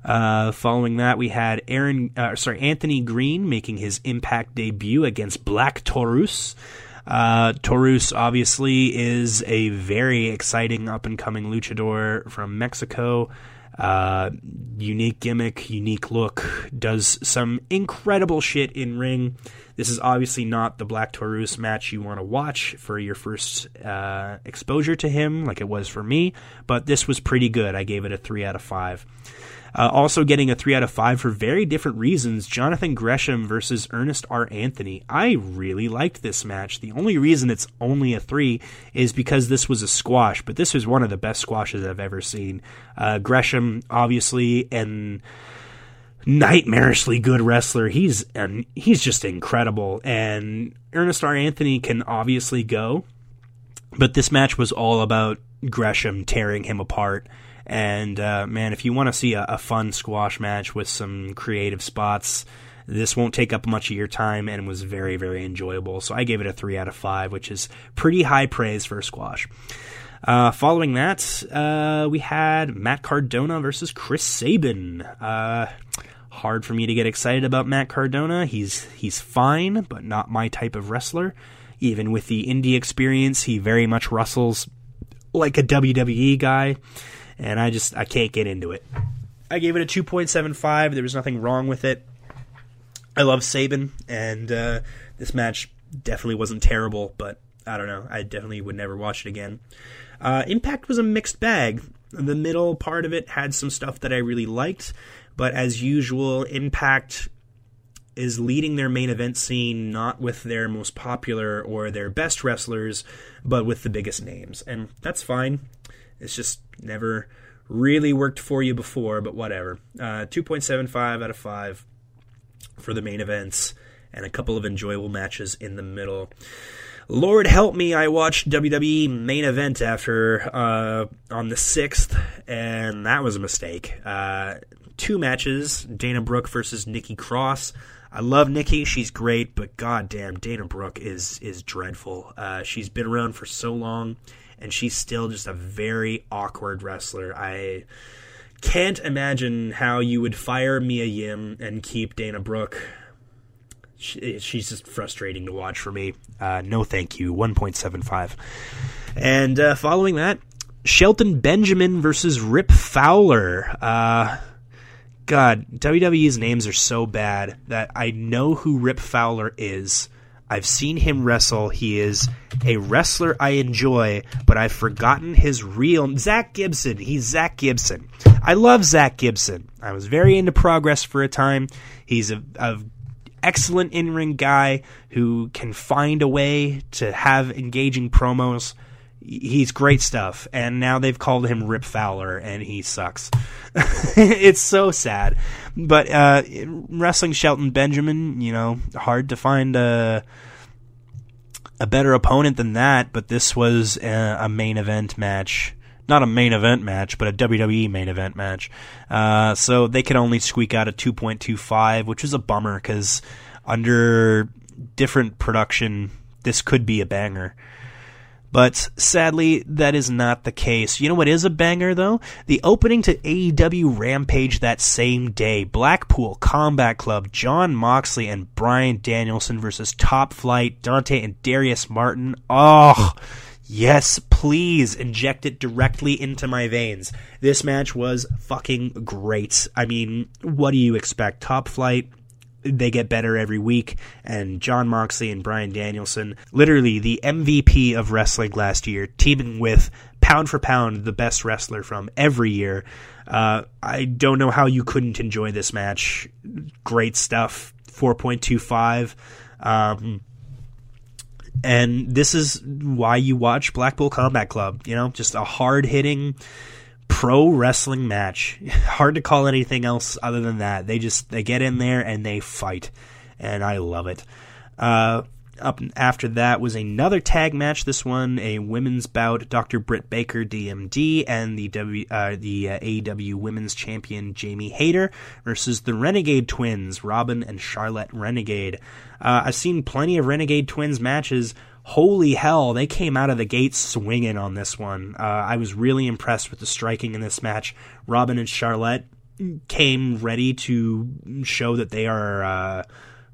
Uh, following that, we had Aaron, uh, sorry, Anthony Green making his Impact debut against Black Taurus. Uh, Taurus obviously is a very exciting up-and-coming luchador from Mexico. Uh, unique gimmick, unique look, does some incredible shit in ring. This is obviously not the Black Taurus match you want to watch for your first uh, exposure to him, like it was for me, but this was pretty good. I gave it a three out of five. Uh, also getting a three out of five for very different reasons, Jonathan Gresham versus Ernest R. Anthony. I really liked this match. The only reason it's only a three is because this was a squash, but this was one of the best squashes I've ever seen. Uh, Gresham, obviously, and nightmarishly good wrestler. He's and he's just incredible, and Ernest R. Anthony can obviously go, but this match was all about Gresham tearing him apart. And, uh, man, if you want to see a, a fun squash match with some creative spots, this won't take up much of your time and was very, very enjoyable. So I gave it a three out of five, which is pretty high praise for a squash. Uh, following that, uh, we had Matt Cardona versus Chris Sabin. Uh, hard for me to get excited about Matt Cardona. He's he's fine, but not my type of wrestler. Even with the indie experience, he very much wrestles like a W W E guy. And I just, I can't get into it. I gave it a two point seven five. There was nothing wrong with it. I love Sabin, and uh, this match definitely wasn't terrible, but I don't know. I definitely would never watch it again. Uh, Impact was a mixed bag. The middle part of it had some stuff that I really liked, but as usual, Impact is leading their main event scene not with their most popular or their best wrestlers, but with the biggest names, and that's fine. It's just never really worked for you before, but whatever. Uh, two point seven five out of five for the main events and a couple of enjoyable matches in the middle. Lord help me, I watched W W E Main Event after uh, on the sixth, and that was a mistake. Uh, two matches, Dana Brooke versus Nikki Cross. I love Nikki. She's great, but goddamn, Dana Brooke is, is dreadful. Uh, she's been around for so long. And she's still just a very awkward wrestler. I can't imagine how you would fire Mia Yim and keep Dana Brooke. She, she's just frustrating to watch for me. Uh, no thank you. one point seven five. And uh, following that, Shelton Benjamin versus Rip Fowler. Uh, God, W W E's names are so bad that I know who Rip Fowler is. I've seen him wrestle. He is a wrestler I enjoy, but I've forgotten his real... Zach Gibson. He's Zach Gibson. I love Zach Gibson. I was very into Progress for a time. He's a, a excellent in-ring guy who can find a way to have engaging promos. he's great stuff, and now they've called him Rip Fowler, and he sucks. It's so sad. But uh, wrestling Shelton Benjamin, you know, hard to find a, a better opponent than that, but this was a, a main event match. Not a main event match, but a W W E main event match. Uh, so they could only squeak out a two point two five, which is a bummer, because under different production, this could be a banger. But sadly, that is not the case. You know what is a banger, though? The opening to A E W Rampage that same day. Blackpool Combat Club, Jon Moxley and Bryan Danielson versus Top Flight, Dante and Darius Martin. Oh, yes, please inject it directly into my veins. This match was fucking great. I mean, what do you expect? Top Flight, they get better every week, and Jon Moxley and Bryan Danielson, literally the M V P of wrestling last year, teaming with pound for pound the best wrestler from every year. Uh, I don't know how you couldn't enjoy this match. Great stuff. four point two five. Um, and this is why you watch Blackpool Combat Club, you know, just a hard hitting pro wrestling match. Hard to call anything else other than that. They just they get in there and they fight, and I love it. Uh, up after that was another tag match. This one a women's bout. Doctor Britt Baker, D M D, and the W uh, the uh, A E W Women's Champion Jamie Hayter versus the Renegade Twins, Robin and Charlotte Renegade. Uh, I've seen plenty of Renegade Twins matches. Holy hell, they came out of the gate swinging on this one. Uh, I was really impressed with the striking in this match. Robin and Charlotte came ready to show that they are uh,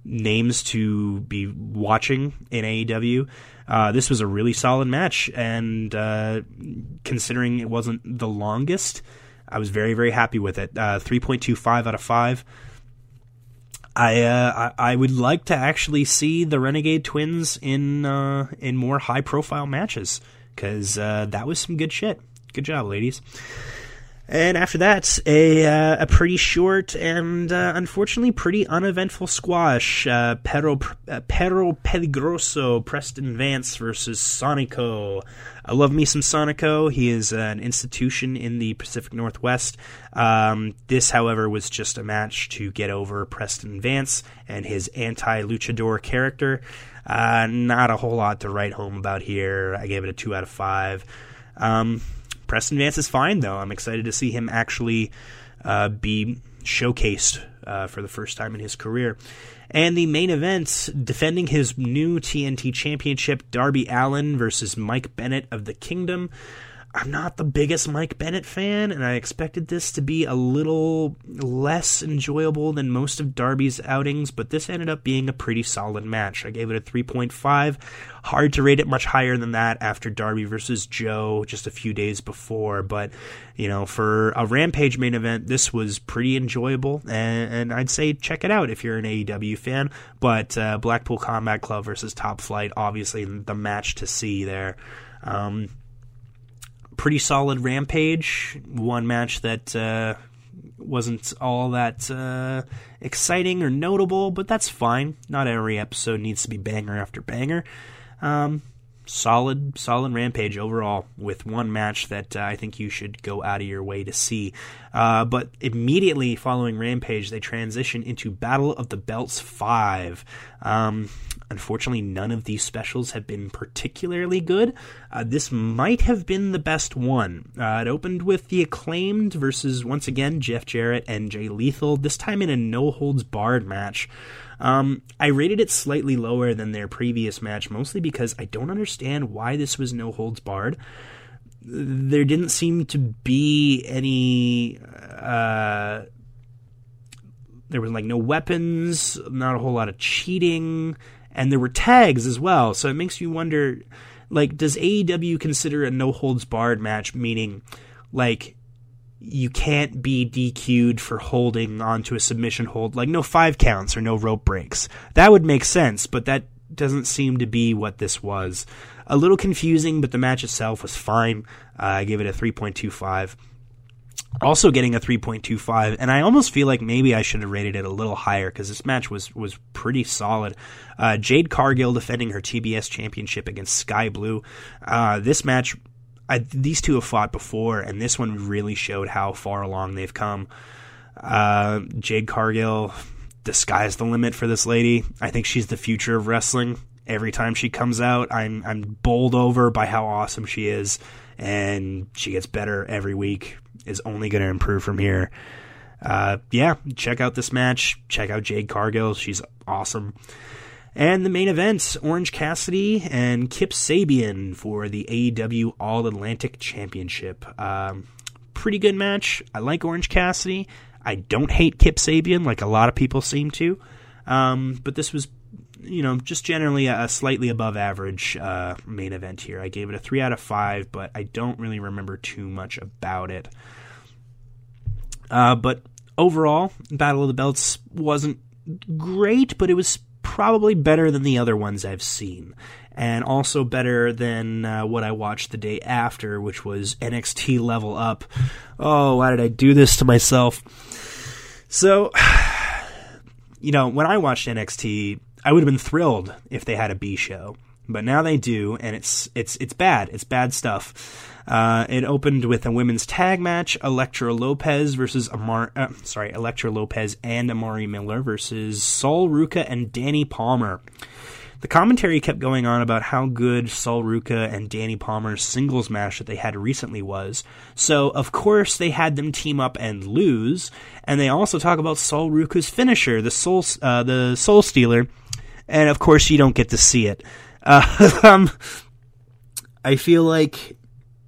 names to be watching in A E W. Uh, this was a really solid match, and uh, considering it wasn't the longest, I was very, very happy with it. Uh, three point two five out of five. I, uh, I I would like to actually see the Renegade Twins in uh, in more high profile matches, because uh, that was some good shit. Good job, ladies. And after that, a uh, a pretty short and uh, unfortunately pretty uneventful squash. Uh, Pero uh, Pero Peligroso Preston Vance versus Sonico. I love me some Sonico. He is an institution in the Pacific Northwest. Um, this, however, was just a match to get over Preston Vance and his anti-luchador character. Uh, not a whole lot to write home about here. I gave it a two out of five. Um, Preston Vance is fine, though. I'm excited to see him actually uh, be showcased uh, for the first time in his career. And the main event, defending his new T N T Championship, Darby Allin versus Mike Bennett of the Kingdom. I'm not the biggest Mike Bennett fan, and I expected this to be a little less enjoyable than most of Darby's outings, but this ended up being a pretty solid match. I gave it a three point five. Hard to rate it much higher than that after Darby versus Joe just a few days before, but, you know, for a Rampage main event, this was pretty enjoyable, and, and I'd say check it out if you're an A E W fan, but uh, Blackpool Combat Club versus Top Flight, obviously the match to see there. Um... Pretty solid Rampage. One match that uh, wasn't all that uh, exciting or notable, but that's fine. Not every episode needs to be banger after banger. Um, solid, solid Rampage overall, with one match that uh, I think you should go out of your way to see. Uh, but immediately following Rampage, they transition into Battle of the Belts five. Um... Unfortunately, none of these specials have been particularly good. Uh, this might have been the best one. Uh, it opened with The Acclaimed versus, once again, Jeff Jarrett and Jay Lethal, this time in a no-holds-barred match. Um, I rated it slightly lower than their previous match, mostly because I don't understand why this was no-holds-barred. There didn't seem to be any... Uh, there was, like, no weapons, not a whole lot of cheating... And there were tags as well, so it makes you wonder, like, does A E W consider a no-holds-barred match, meaning, like, you can't be D Q'd for holding onto a submission hold, like no five counts or no rope breaks? That would make sense, but that doesn't seem to be what this was. A little confusing, but the match itself was fine. Uh, I give it a three point two five. also getting a three point two five, and I almost feel like maybe I should have rated it a little higher because this match was was pretty solid. Uh, Jade Cargill defending her T B S championship against Sky Blue. Uh, this match, I, these two have fought before, and this one really showed how far along they've come. Uh, Jade Cargill, the sky's the limit for this lady. I think she's the future of wrestling. Every time she comes out, I'm I'm bowled over by how awesome she is, and she gets better every week. Is only going to improve from here. Uh, yeah, check out this match. Check out Jade Cargill. She's awesome. And the main event, Orange Cassidy and Kip Sabian for the A E W All-Atlantic Championship. Um, pretty good match. I like Orange Cassidy. I don't hate Kip Sabian like a lot of people seem to. Um, but this was, you know, just generally a slightly above average uh, main event here. I gave it a three out of five, but I don't really remember too much about it. Uh, but overall, Battle of the Belts wasn't great, but it was probably better than the other ones I've seen. And also better than uh, what I watched the day after, which was N X T Level Up. Oh, why did I do this to myself? So, you know, when I watched N X T, I would have been thrilled if they had a B show, but now they do, and it's it's it's bad. It's bad stuff. Uh, it opened with a women's tag match: Electra Lopez versus Amar. Uh, sorry, Electra Lopez and Amari Miller versus Sol Ruca and Danny Palmer. The commentary kept going on about how good Sol Ruca and Danny Palmer's singles match that they had recently was. So, of course, they had them team up and lose. And they also talk about Sol Ruca's finisher, the Soul, uh, the Soul Stealer. And, of course, you don't get to see it. Uh, um, I feel like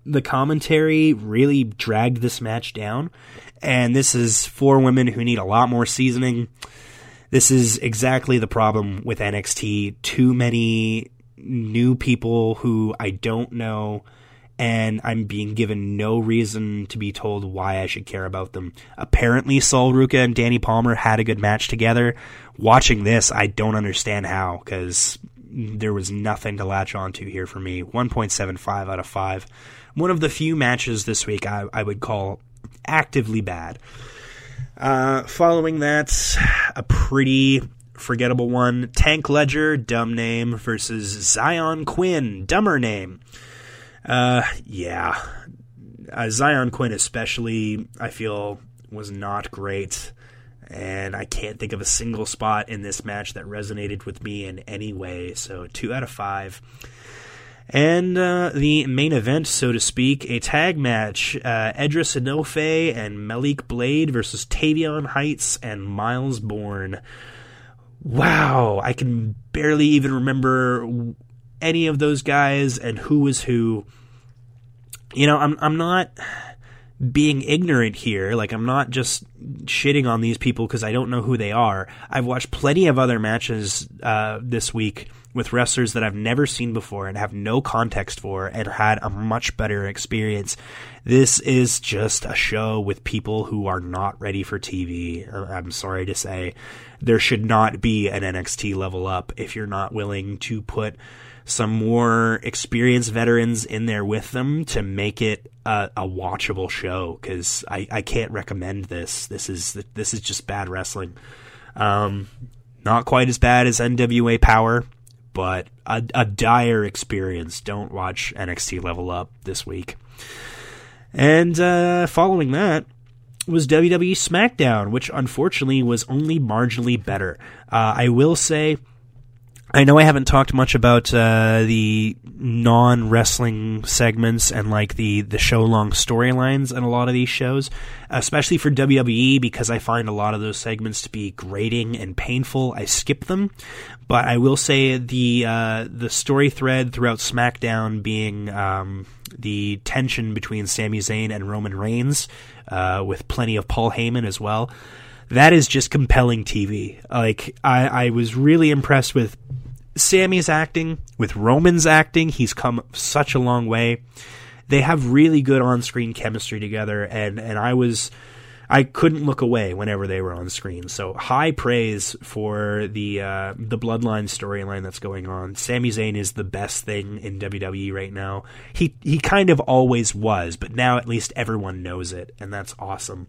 the commentary really dragged this match down. And this is four women who need a lot more seasoning. This is exactly the problem with N X T. Too many new people who I don't know, and I'm being given no reason to be told why I should care about them. Apparently, Sol Ruca and Danny Palmer had a good match together. Watching this, I don't understand how, because there was nothing to latch onto here for me. one point seven five out of five. One of the few matches this week I, I would call actively bad. Uh, following that, a pretty forgettable one. Tank Ledger, dumb name, versus Zion Quinn, dumber name. Uh, yeah. Uh, Zion Quinn especially, I feel, was not great. And I can't think of a single spot in this match that resonated with me in any way. So two out of five. And uh, the main event, so to speak, a tag match, uh, Edris Inofe and Malik Blade versus Tavion Heights and Miles Bourne. Wow, I can barely even remember any of those guys and who was who. You know, I'm I'm not being ignorant here. Like, I'm not just shitting on these people because I don't know who they are. I've watched plenty of other matches uh, this week with wrestlers that I've never seen before and have no context for and had a much better experience. This is just a show with people who are not ready for T V. I'm sorry to say, there should not be an N X T Level Up if you're not willing to put some more experienced veterans in there with them to make it a, a watchable show, because I, I can't recommend this. This is this is just bad wrestling. Um, not quite as bad as N W A Power, but a, a dire experience. Don't watch N X T Level Up this week. And uh, following that was W W E SmackDown, which unfortunately was only marginally better. Uh, I will say, I know I haven't talked much about uh, the non-wrestling segments and like the, the show-long storylines in a lot of these shows, especially for W W E, because I find a lot of those segments to be grating and painful. I skip them, but I will say the uh, the story thread throughout SmackDown being um, the tension between Sami Zayn and Roman Reigns, uh, with plenty of Paul Heyman as well. That is just compelling T V. Like, I, I was really impressed with Sammy's acting, with Roman's acting. He's come such a long way. They have really good on-screen chemistry together, and, and I was I couldn't look away whenever they were on screen. So high praise for the uh, the Bloodline storyline that's going on. Sami Zayn is the best thing in W W E right now. He he kind of always was, but now at least everyone knows it, and that's awesome.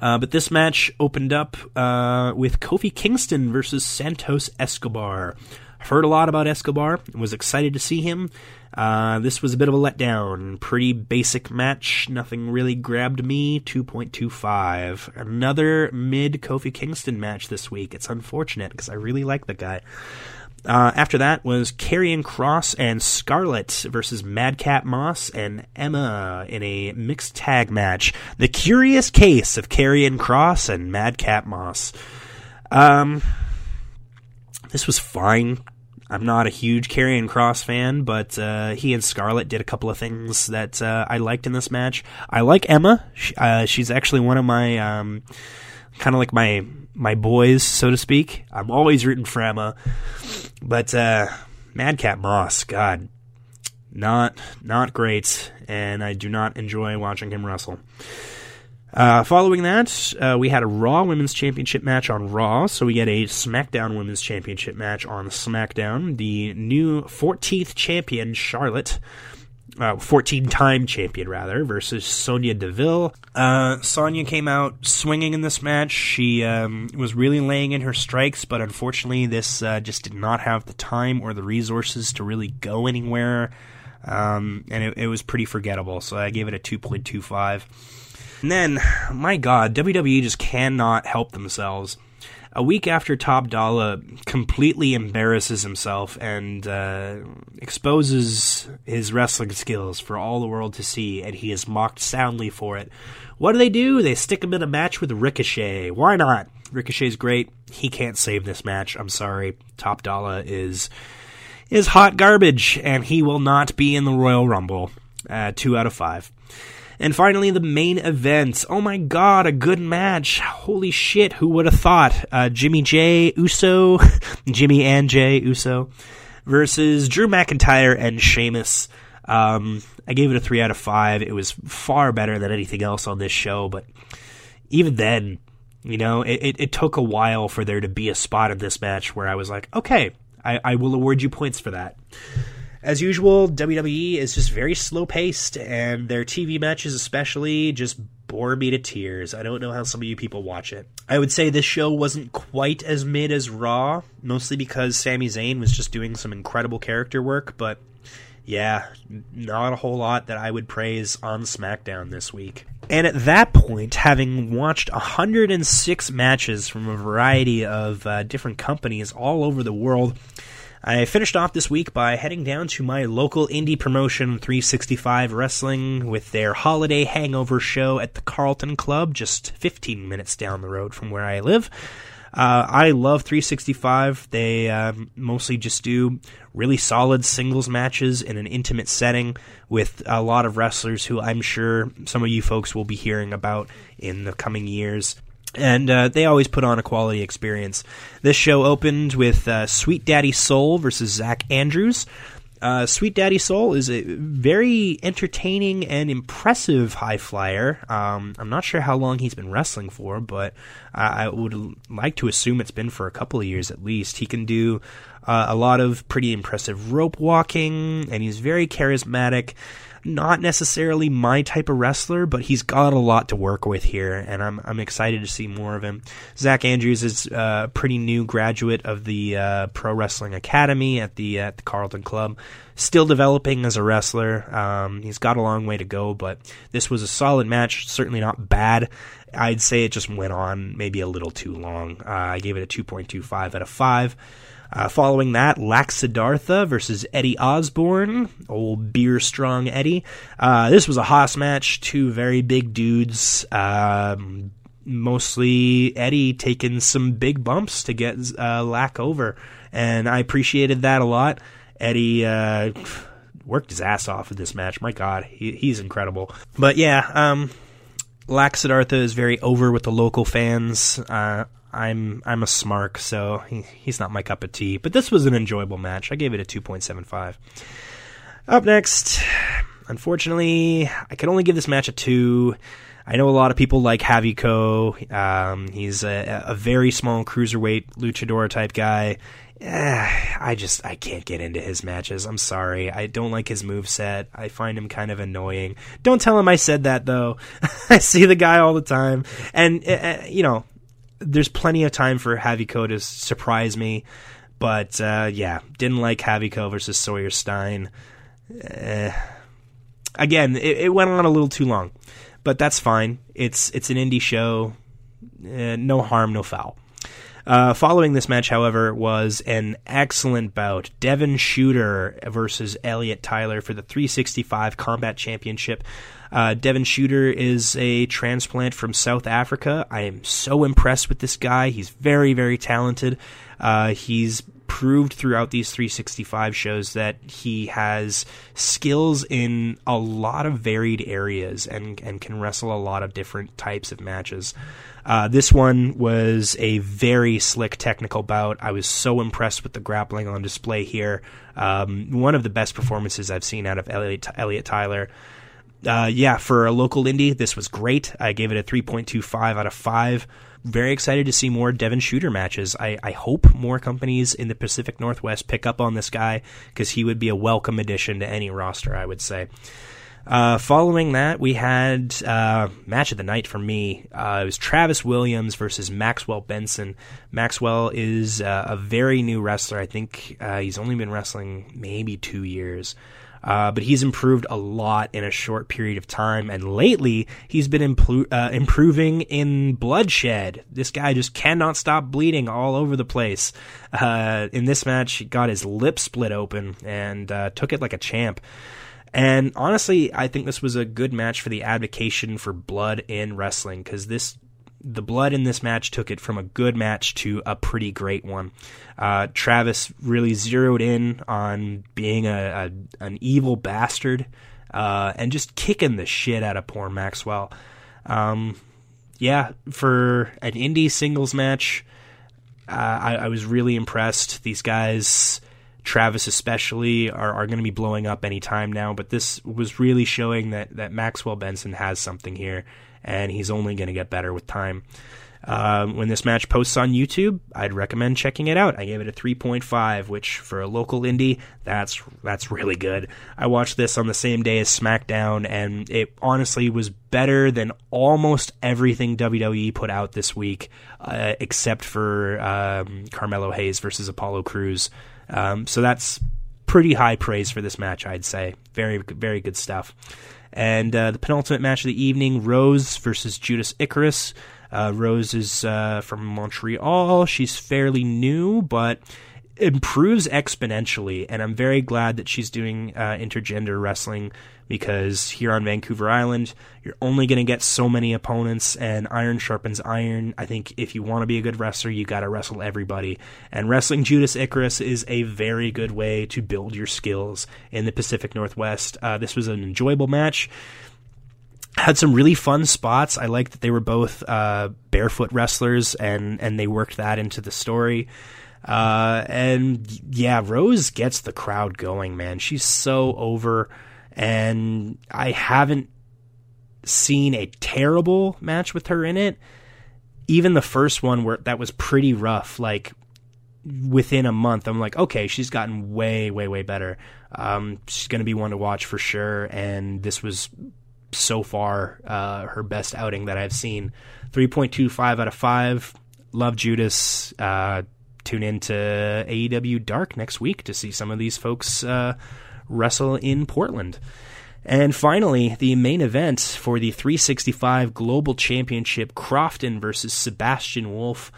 Uh, but this match opened up uh, with Kofi Kingston versus Santos Escobar. I've heard a lot about Escobar. Was excited to see him. Uh, this was a bit of a letdown. Pretty basic match. Nothing really grabbed me. two point two five. Another mid-Kofi Kingston match this week. It's unfortunate because I really like the guy. Uh, after that was Karrion Kross and Scarlett versus Madcap Moss and Emma in a mixed tag match. The curious case of Karrion Kross and Madcap Moss. Um... This was fine. I'm not a huge Karrion Kross fan, but uh, he and Scarlett did a couple of things that uh, I liked in this match. I like Emma. She, uh, she's actually one of my, um, kind of like my my boys, so to speak. I'm always rooting for Emma. But uh, Madcap Moss, God, not not great, and I do not enjoy watching him wrestle. Uh, following that, uh, we had a Raw Women's Championship match on Raw, so we get a SmackDown Women's Championship match on SmackDown. The new fourteenth champion, Charlotte, uh, fourteen-time champion, rather, versus Sonya Deville. Uh, Sonya came out swinging in this match. She um, was really laying in her strikes, but unfortunately this uh, just did not have the time or the resources to really go anywhere, um, and it, it was pretty forgettable, so I gave it a two point two five. And then, my God, W W E just cannot help themselves. A week after Top Dollar completely embarrasses himself and uh, exposes his wrestling skills for all the world to see, and he is mocked soundly for it, what do they do? They stick him in a match with Ricochet. Why not? Ricochet's great. He can't save this match. I'm sorry. Top Dollar is, is hot garbage, and he will not be in the Royal Rumble. Uh, two out of five. And finally, the main event. Oh my God, a good match. Holy shit, who would have thought? Uh, Jimmy Jay Uso, Jimmy and Jay Uso, versus Drew McIntyre and Sheamus. Um, I gave it a three out of five. It was far better than anything else on this show, but even then, you know, it, it, it took a while for there to be a spot in this match where I was like, okay, I, I will award you points for that. As usual, W W E is just very slow-paced, and their T V matches especially just bore me to tears. I don't know how some of you people watch it. I would say this show wasn't quite as mid as Raw, mostly because Sami Zayn was just doing some incredible character work, but yeah, not a whole lot that I would praise on SmackDown this week. And at that point, having watched one hundred six matches from a variety of uh, different companies all over the world, I finished off this week by heading down to my local indie promotion, three sixty-five Wrestling, with their holiday hangover show at the Carlton Club, just fifteen minutes down the road from where I live. Uh, I love three sixty-five. They um, mostly just do really solid singles matches in an intimate setting with a lot of wrestlers who I'm sure some of you folks will be hearing about in the coming years. And uh, they always put on a quality experience. This show opened with uh, Sweet Daddy Soul versus Zach Andrews. Uh, Sweet Daddy Soul is a very entertaining and impressive high flyer. Um, I'm not sure how long he's been wrestling for, but I, I would like to assume it's been for a couple of years at least. He can do uh, a lot of pretty impressive rope walking, and he's very charismatic. Not necessarily my type of wrestler, but he's got a lot to work with here, and I'm I'm excited to see more of him. Zach Andrews is a pretty new graduate of the uh, Pro Wrestling Academy at the, at the Carlton Club. Still developing as a wrestler. Um, he's got a long way to go, but this was a solid match. Certainly not bad. I'd say it just went on maybe a little too long. Uh, I gave it a two point two five out of five. Uh, following that, Laxadartha versus Eddie Osborne, old beer strong Eddie. Uh, this was a hoss match, two very big dudes. Um, mostly Eddie taking some big bumps to get uh, Lack over, and I appreciated that a lot. Eddie uh, worked his ass off in this match. My God, he, he's incredible. But yeah, um, Laxadartha is very over with the local fans. Uh, I'm I'm a smark, so he, he's not my cup of tea. But this was an enjoyable match. I gave it a two point seven five. Up next, unfortunately, I could only give this match a two. I know a lot of people like Javico. Um, he's a, a very small cruiserweight luchador type guy. Eh, I just I can't get into his matches. I'm sorry. I don't like his moveset. I find him kind of annoying. Don't tell him I said that, though. I see the guy all the time. And, uh, you know, there's plenty of time for Javico to surprise me. But, uh, yeah, didn't like Javico versus Sawyer Stein. Eh. Again, it, it went on a little too long. But that's fine. It's it's an indie show. Eh, no harm, no foul. Uh, following this match, however, was an excellent bout. Devin Shooter versus Elliot Tyler for the three sixty-five Combat Championship. Uh, Devin Shooter is a transplant from South Africa. I am so impressed with this guy. He's very, very talented. Uh, he's proved throughout these three sixty-five shows that he has skills in a lot of varied areas and, and can wrestle a lot of different types of matches. Uh, this one was a very slick technical bout. I was so impressed with the grappling on display here. Um, one of the best performances I've seen out of Elliot, Elliot Tyler. Uh, yeah, for a local indie, this was great. I gave it a three point two five out of five. Very excited to see more Devin Shooter matches. I, I hope more companies in the Pacific Northwest pick up on this guy, because he would be a welcome addition to any roster, I would say. Uh, following that, we had uh, match of the night for me. Uh, it was Travis Williams versus Maxwell Benson. Maxwell is uh, a very new wrestler. I think uh, he's only been wrestling maybe two years. Uh, but he's improved a lot in a short period of time, and lately he's been impl- uh, improving in bloodshed. This guy just cannot stop bleeding all over the place. Uh, in this match, he got his lip split open and uh, took it like a champ. And honestly, I think this was a good match for the advocation for blood in wrestling, because this the blood in this match took it from a good match to a pretty great one. Uh, Travis really zeroed in on being a, a an evil bastard uh, and just kicking the shit out of poor Maxwell. Um, yeah, for an indie singles match, uh, I, I was really impressed. These guys, Travis especially, are, are going to be blowing up any time now, but this was really showing that, that Maxwell Benson has something here. And he's only going to get better with time. Uh, when this match posts on YouTube, I'd recommend checking it out. I gave it a three point five, which for a local indie, that's that's really good. I watched this on the same day as SmackDown, and it honestly was better than almost everything W W E put out this week, uh, except for um, Carmelo Hayes versus Apollo Crews. Um, so that's pretty high praise for this match, I'd say. Very, very good stuff. And uh, the penultimate match of the evening, Rose versus Judas Icarus. Uh, Rose is uh, from Montreal. She's fairly new, but improves exponentially. And I'm very glad that she's doing uh, intergender wrestling, because here on Vancouver Island, you're only going to get so many opponents, and iron sharpens iron. I think if you want to be a good wrestler, you got to wrestle everybody. And wrestling Judas Icarus is a very good way to build your skills in the Pacific Northwest. Uh, this was an enjoyable match. Had some really fun spots. I liked that they were both uh, barefoot wrestlers, and, and they worked that into the story. Uh, and yeah, Rose gets the crowd going, man. She's so over. And I haven't seen a terrible match with her in it. Even the first one where that was pretty rough, like within a month, I'm like, okay, she's gotten way, way, way better. Um, she's going to be one to watch for sure. And this was so far uh, her best outing that I've seen. three point two five out of five. Love Judas. Uh, tune in to A E W Dark next week to see some of these folks uh wrestle in Portland. And finally, the main event for the three sixty-five Global Championship, Crofton versus Sebastian Wolf.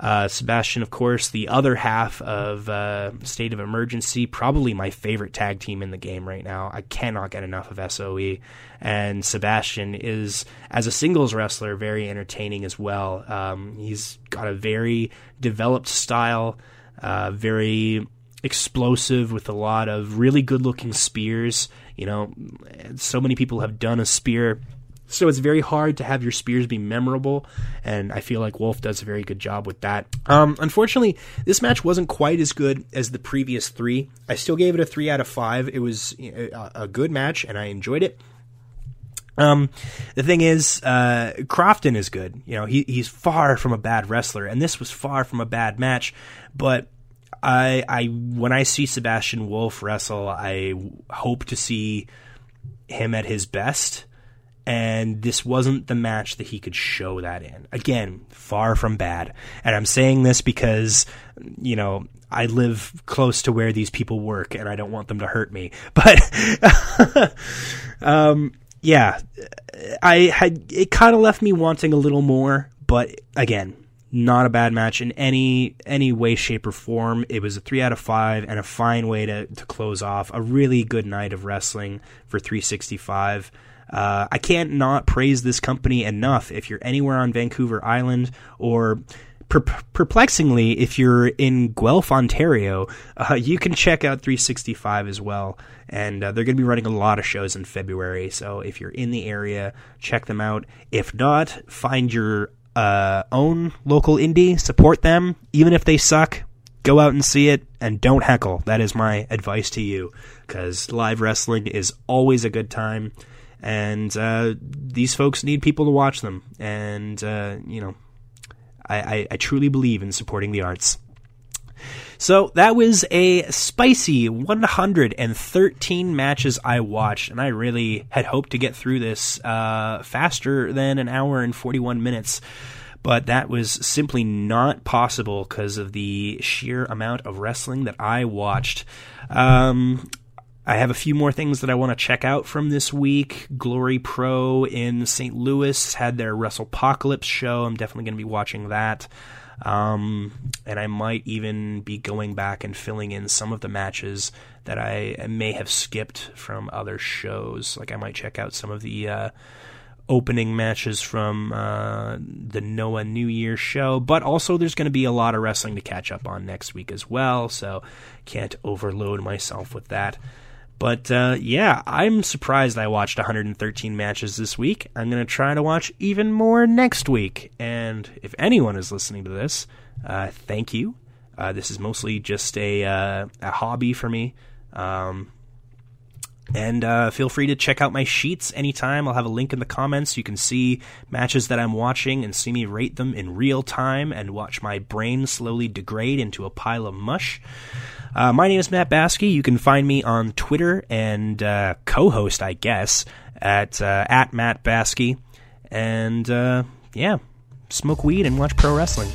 Uh, Sebastian, of course, the other half of uh, State of Emergency, probably my favorite tag team in the game right now. I cannot get enough of S O E. And Sebastian is, as a singles wrestler, very entertaining as well. Um, he's got a very developed style, uh, very explosive, with a lot of really good looking spears. You know, so many people have done a spear, so it's very hard to have your spears be memorable, and I feel like Wolf does a very good job with that. Um, unfortunately, this match wasn't quite as good as the previous three. I still gave it a three out of five. It was a good match, and I enjoyed it. Um, the thing is, uh, Crofton is good. You know, he, he's far from a bad wrestler, and this was far from a bad match. But I, I, when I see Sebastian Wolf wrestle, I hope to see him at his best. And this wasn't the match that he could show that in. Again, far from bad. And I'm saying this because, you know, I live close to where these people work, and I don't want them to hurt me. But, um, yeah, I had it kind of left me wanting a little more, but again, not a bad match in any any way, shape, or form. It was a three out of five and a fine way to, to close off a really good night of wrestling for three sixty-five. Uh, I can't not praise this company enough. If you're anywhere on Vancouver Island, or per- perplexingly, if you're in Guelph, Ontario, uh, you can check out three sixty-five as well. And uh, they're going to be running a lot of shows in February. So if you're in the area, check them out. If not, find your uh, own local indie, support them. Even if they suck, go out and see it, and don't heckle. That is my advice to you, because live wrestling is always a good time. And uh, these folks need people to watch them. And, uh, you know, I, I, I truly believe in supporting the arts. So that was a spicy one hundred thirteen matches I watched, and I really had hoped to get through this uh, faster than an hour and forty-one minutes. But that was simply not possible because of the sheer amount of wrestling that I watched. Um... I have a few more things that I want to check out from this week. Glory Pro in Saint Louis had their WrestlePocalypse show. I'm definitely going to be watching that. Um, and I might even be going back and filling in some of the matches that I may have skipped from other shows. Like I might check out some of the uh, opening matches from uh, the Noah New Year show. But also there's going to be a lot of wrestling to catch up on next week as well. So can't overload myself with that. But, uh, yeah, I'm surprised I watched one hundred thirteen matches this week. I'm going to try to watch even more next week. And if anyone is listening to this, uh, thank you. Uh, this is mostly just a, uh, a hobby for me. Um, and uh, feel free to check out my sheets anytime. I'll have a link in the comments. You can see matches that I'm watching and see me rate them in real time and watch my brain slowly degrade into a pile of mush. Uh, my name is Matt Basky. You can find me on Twitter and uh, co-host, I guess, at uh, at Matt Basky. And, uh, yeah, smoke weed and watch pro wrestling.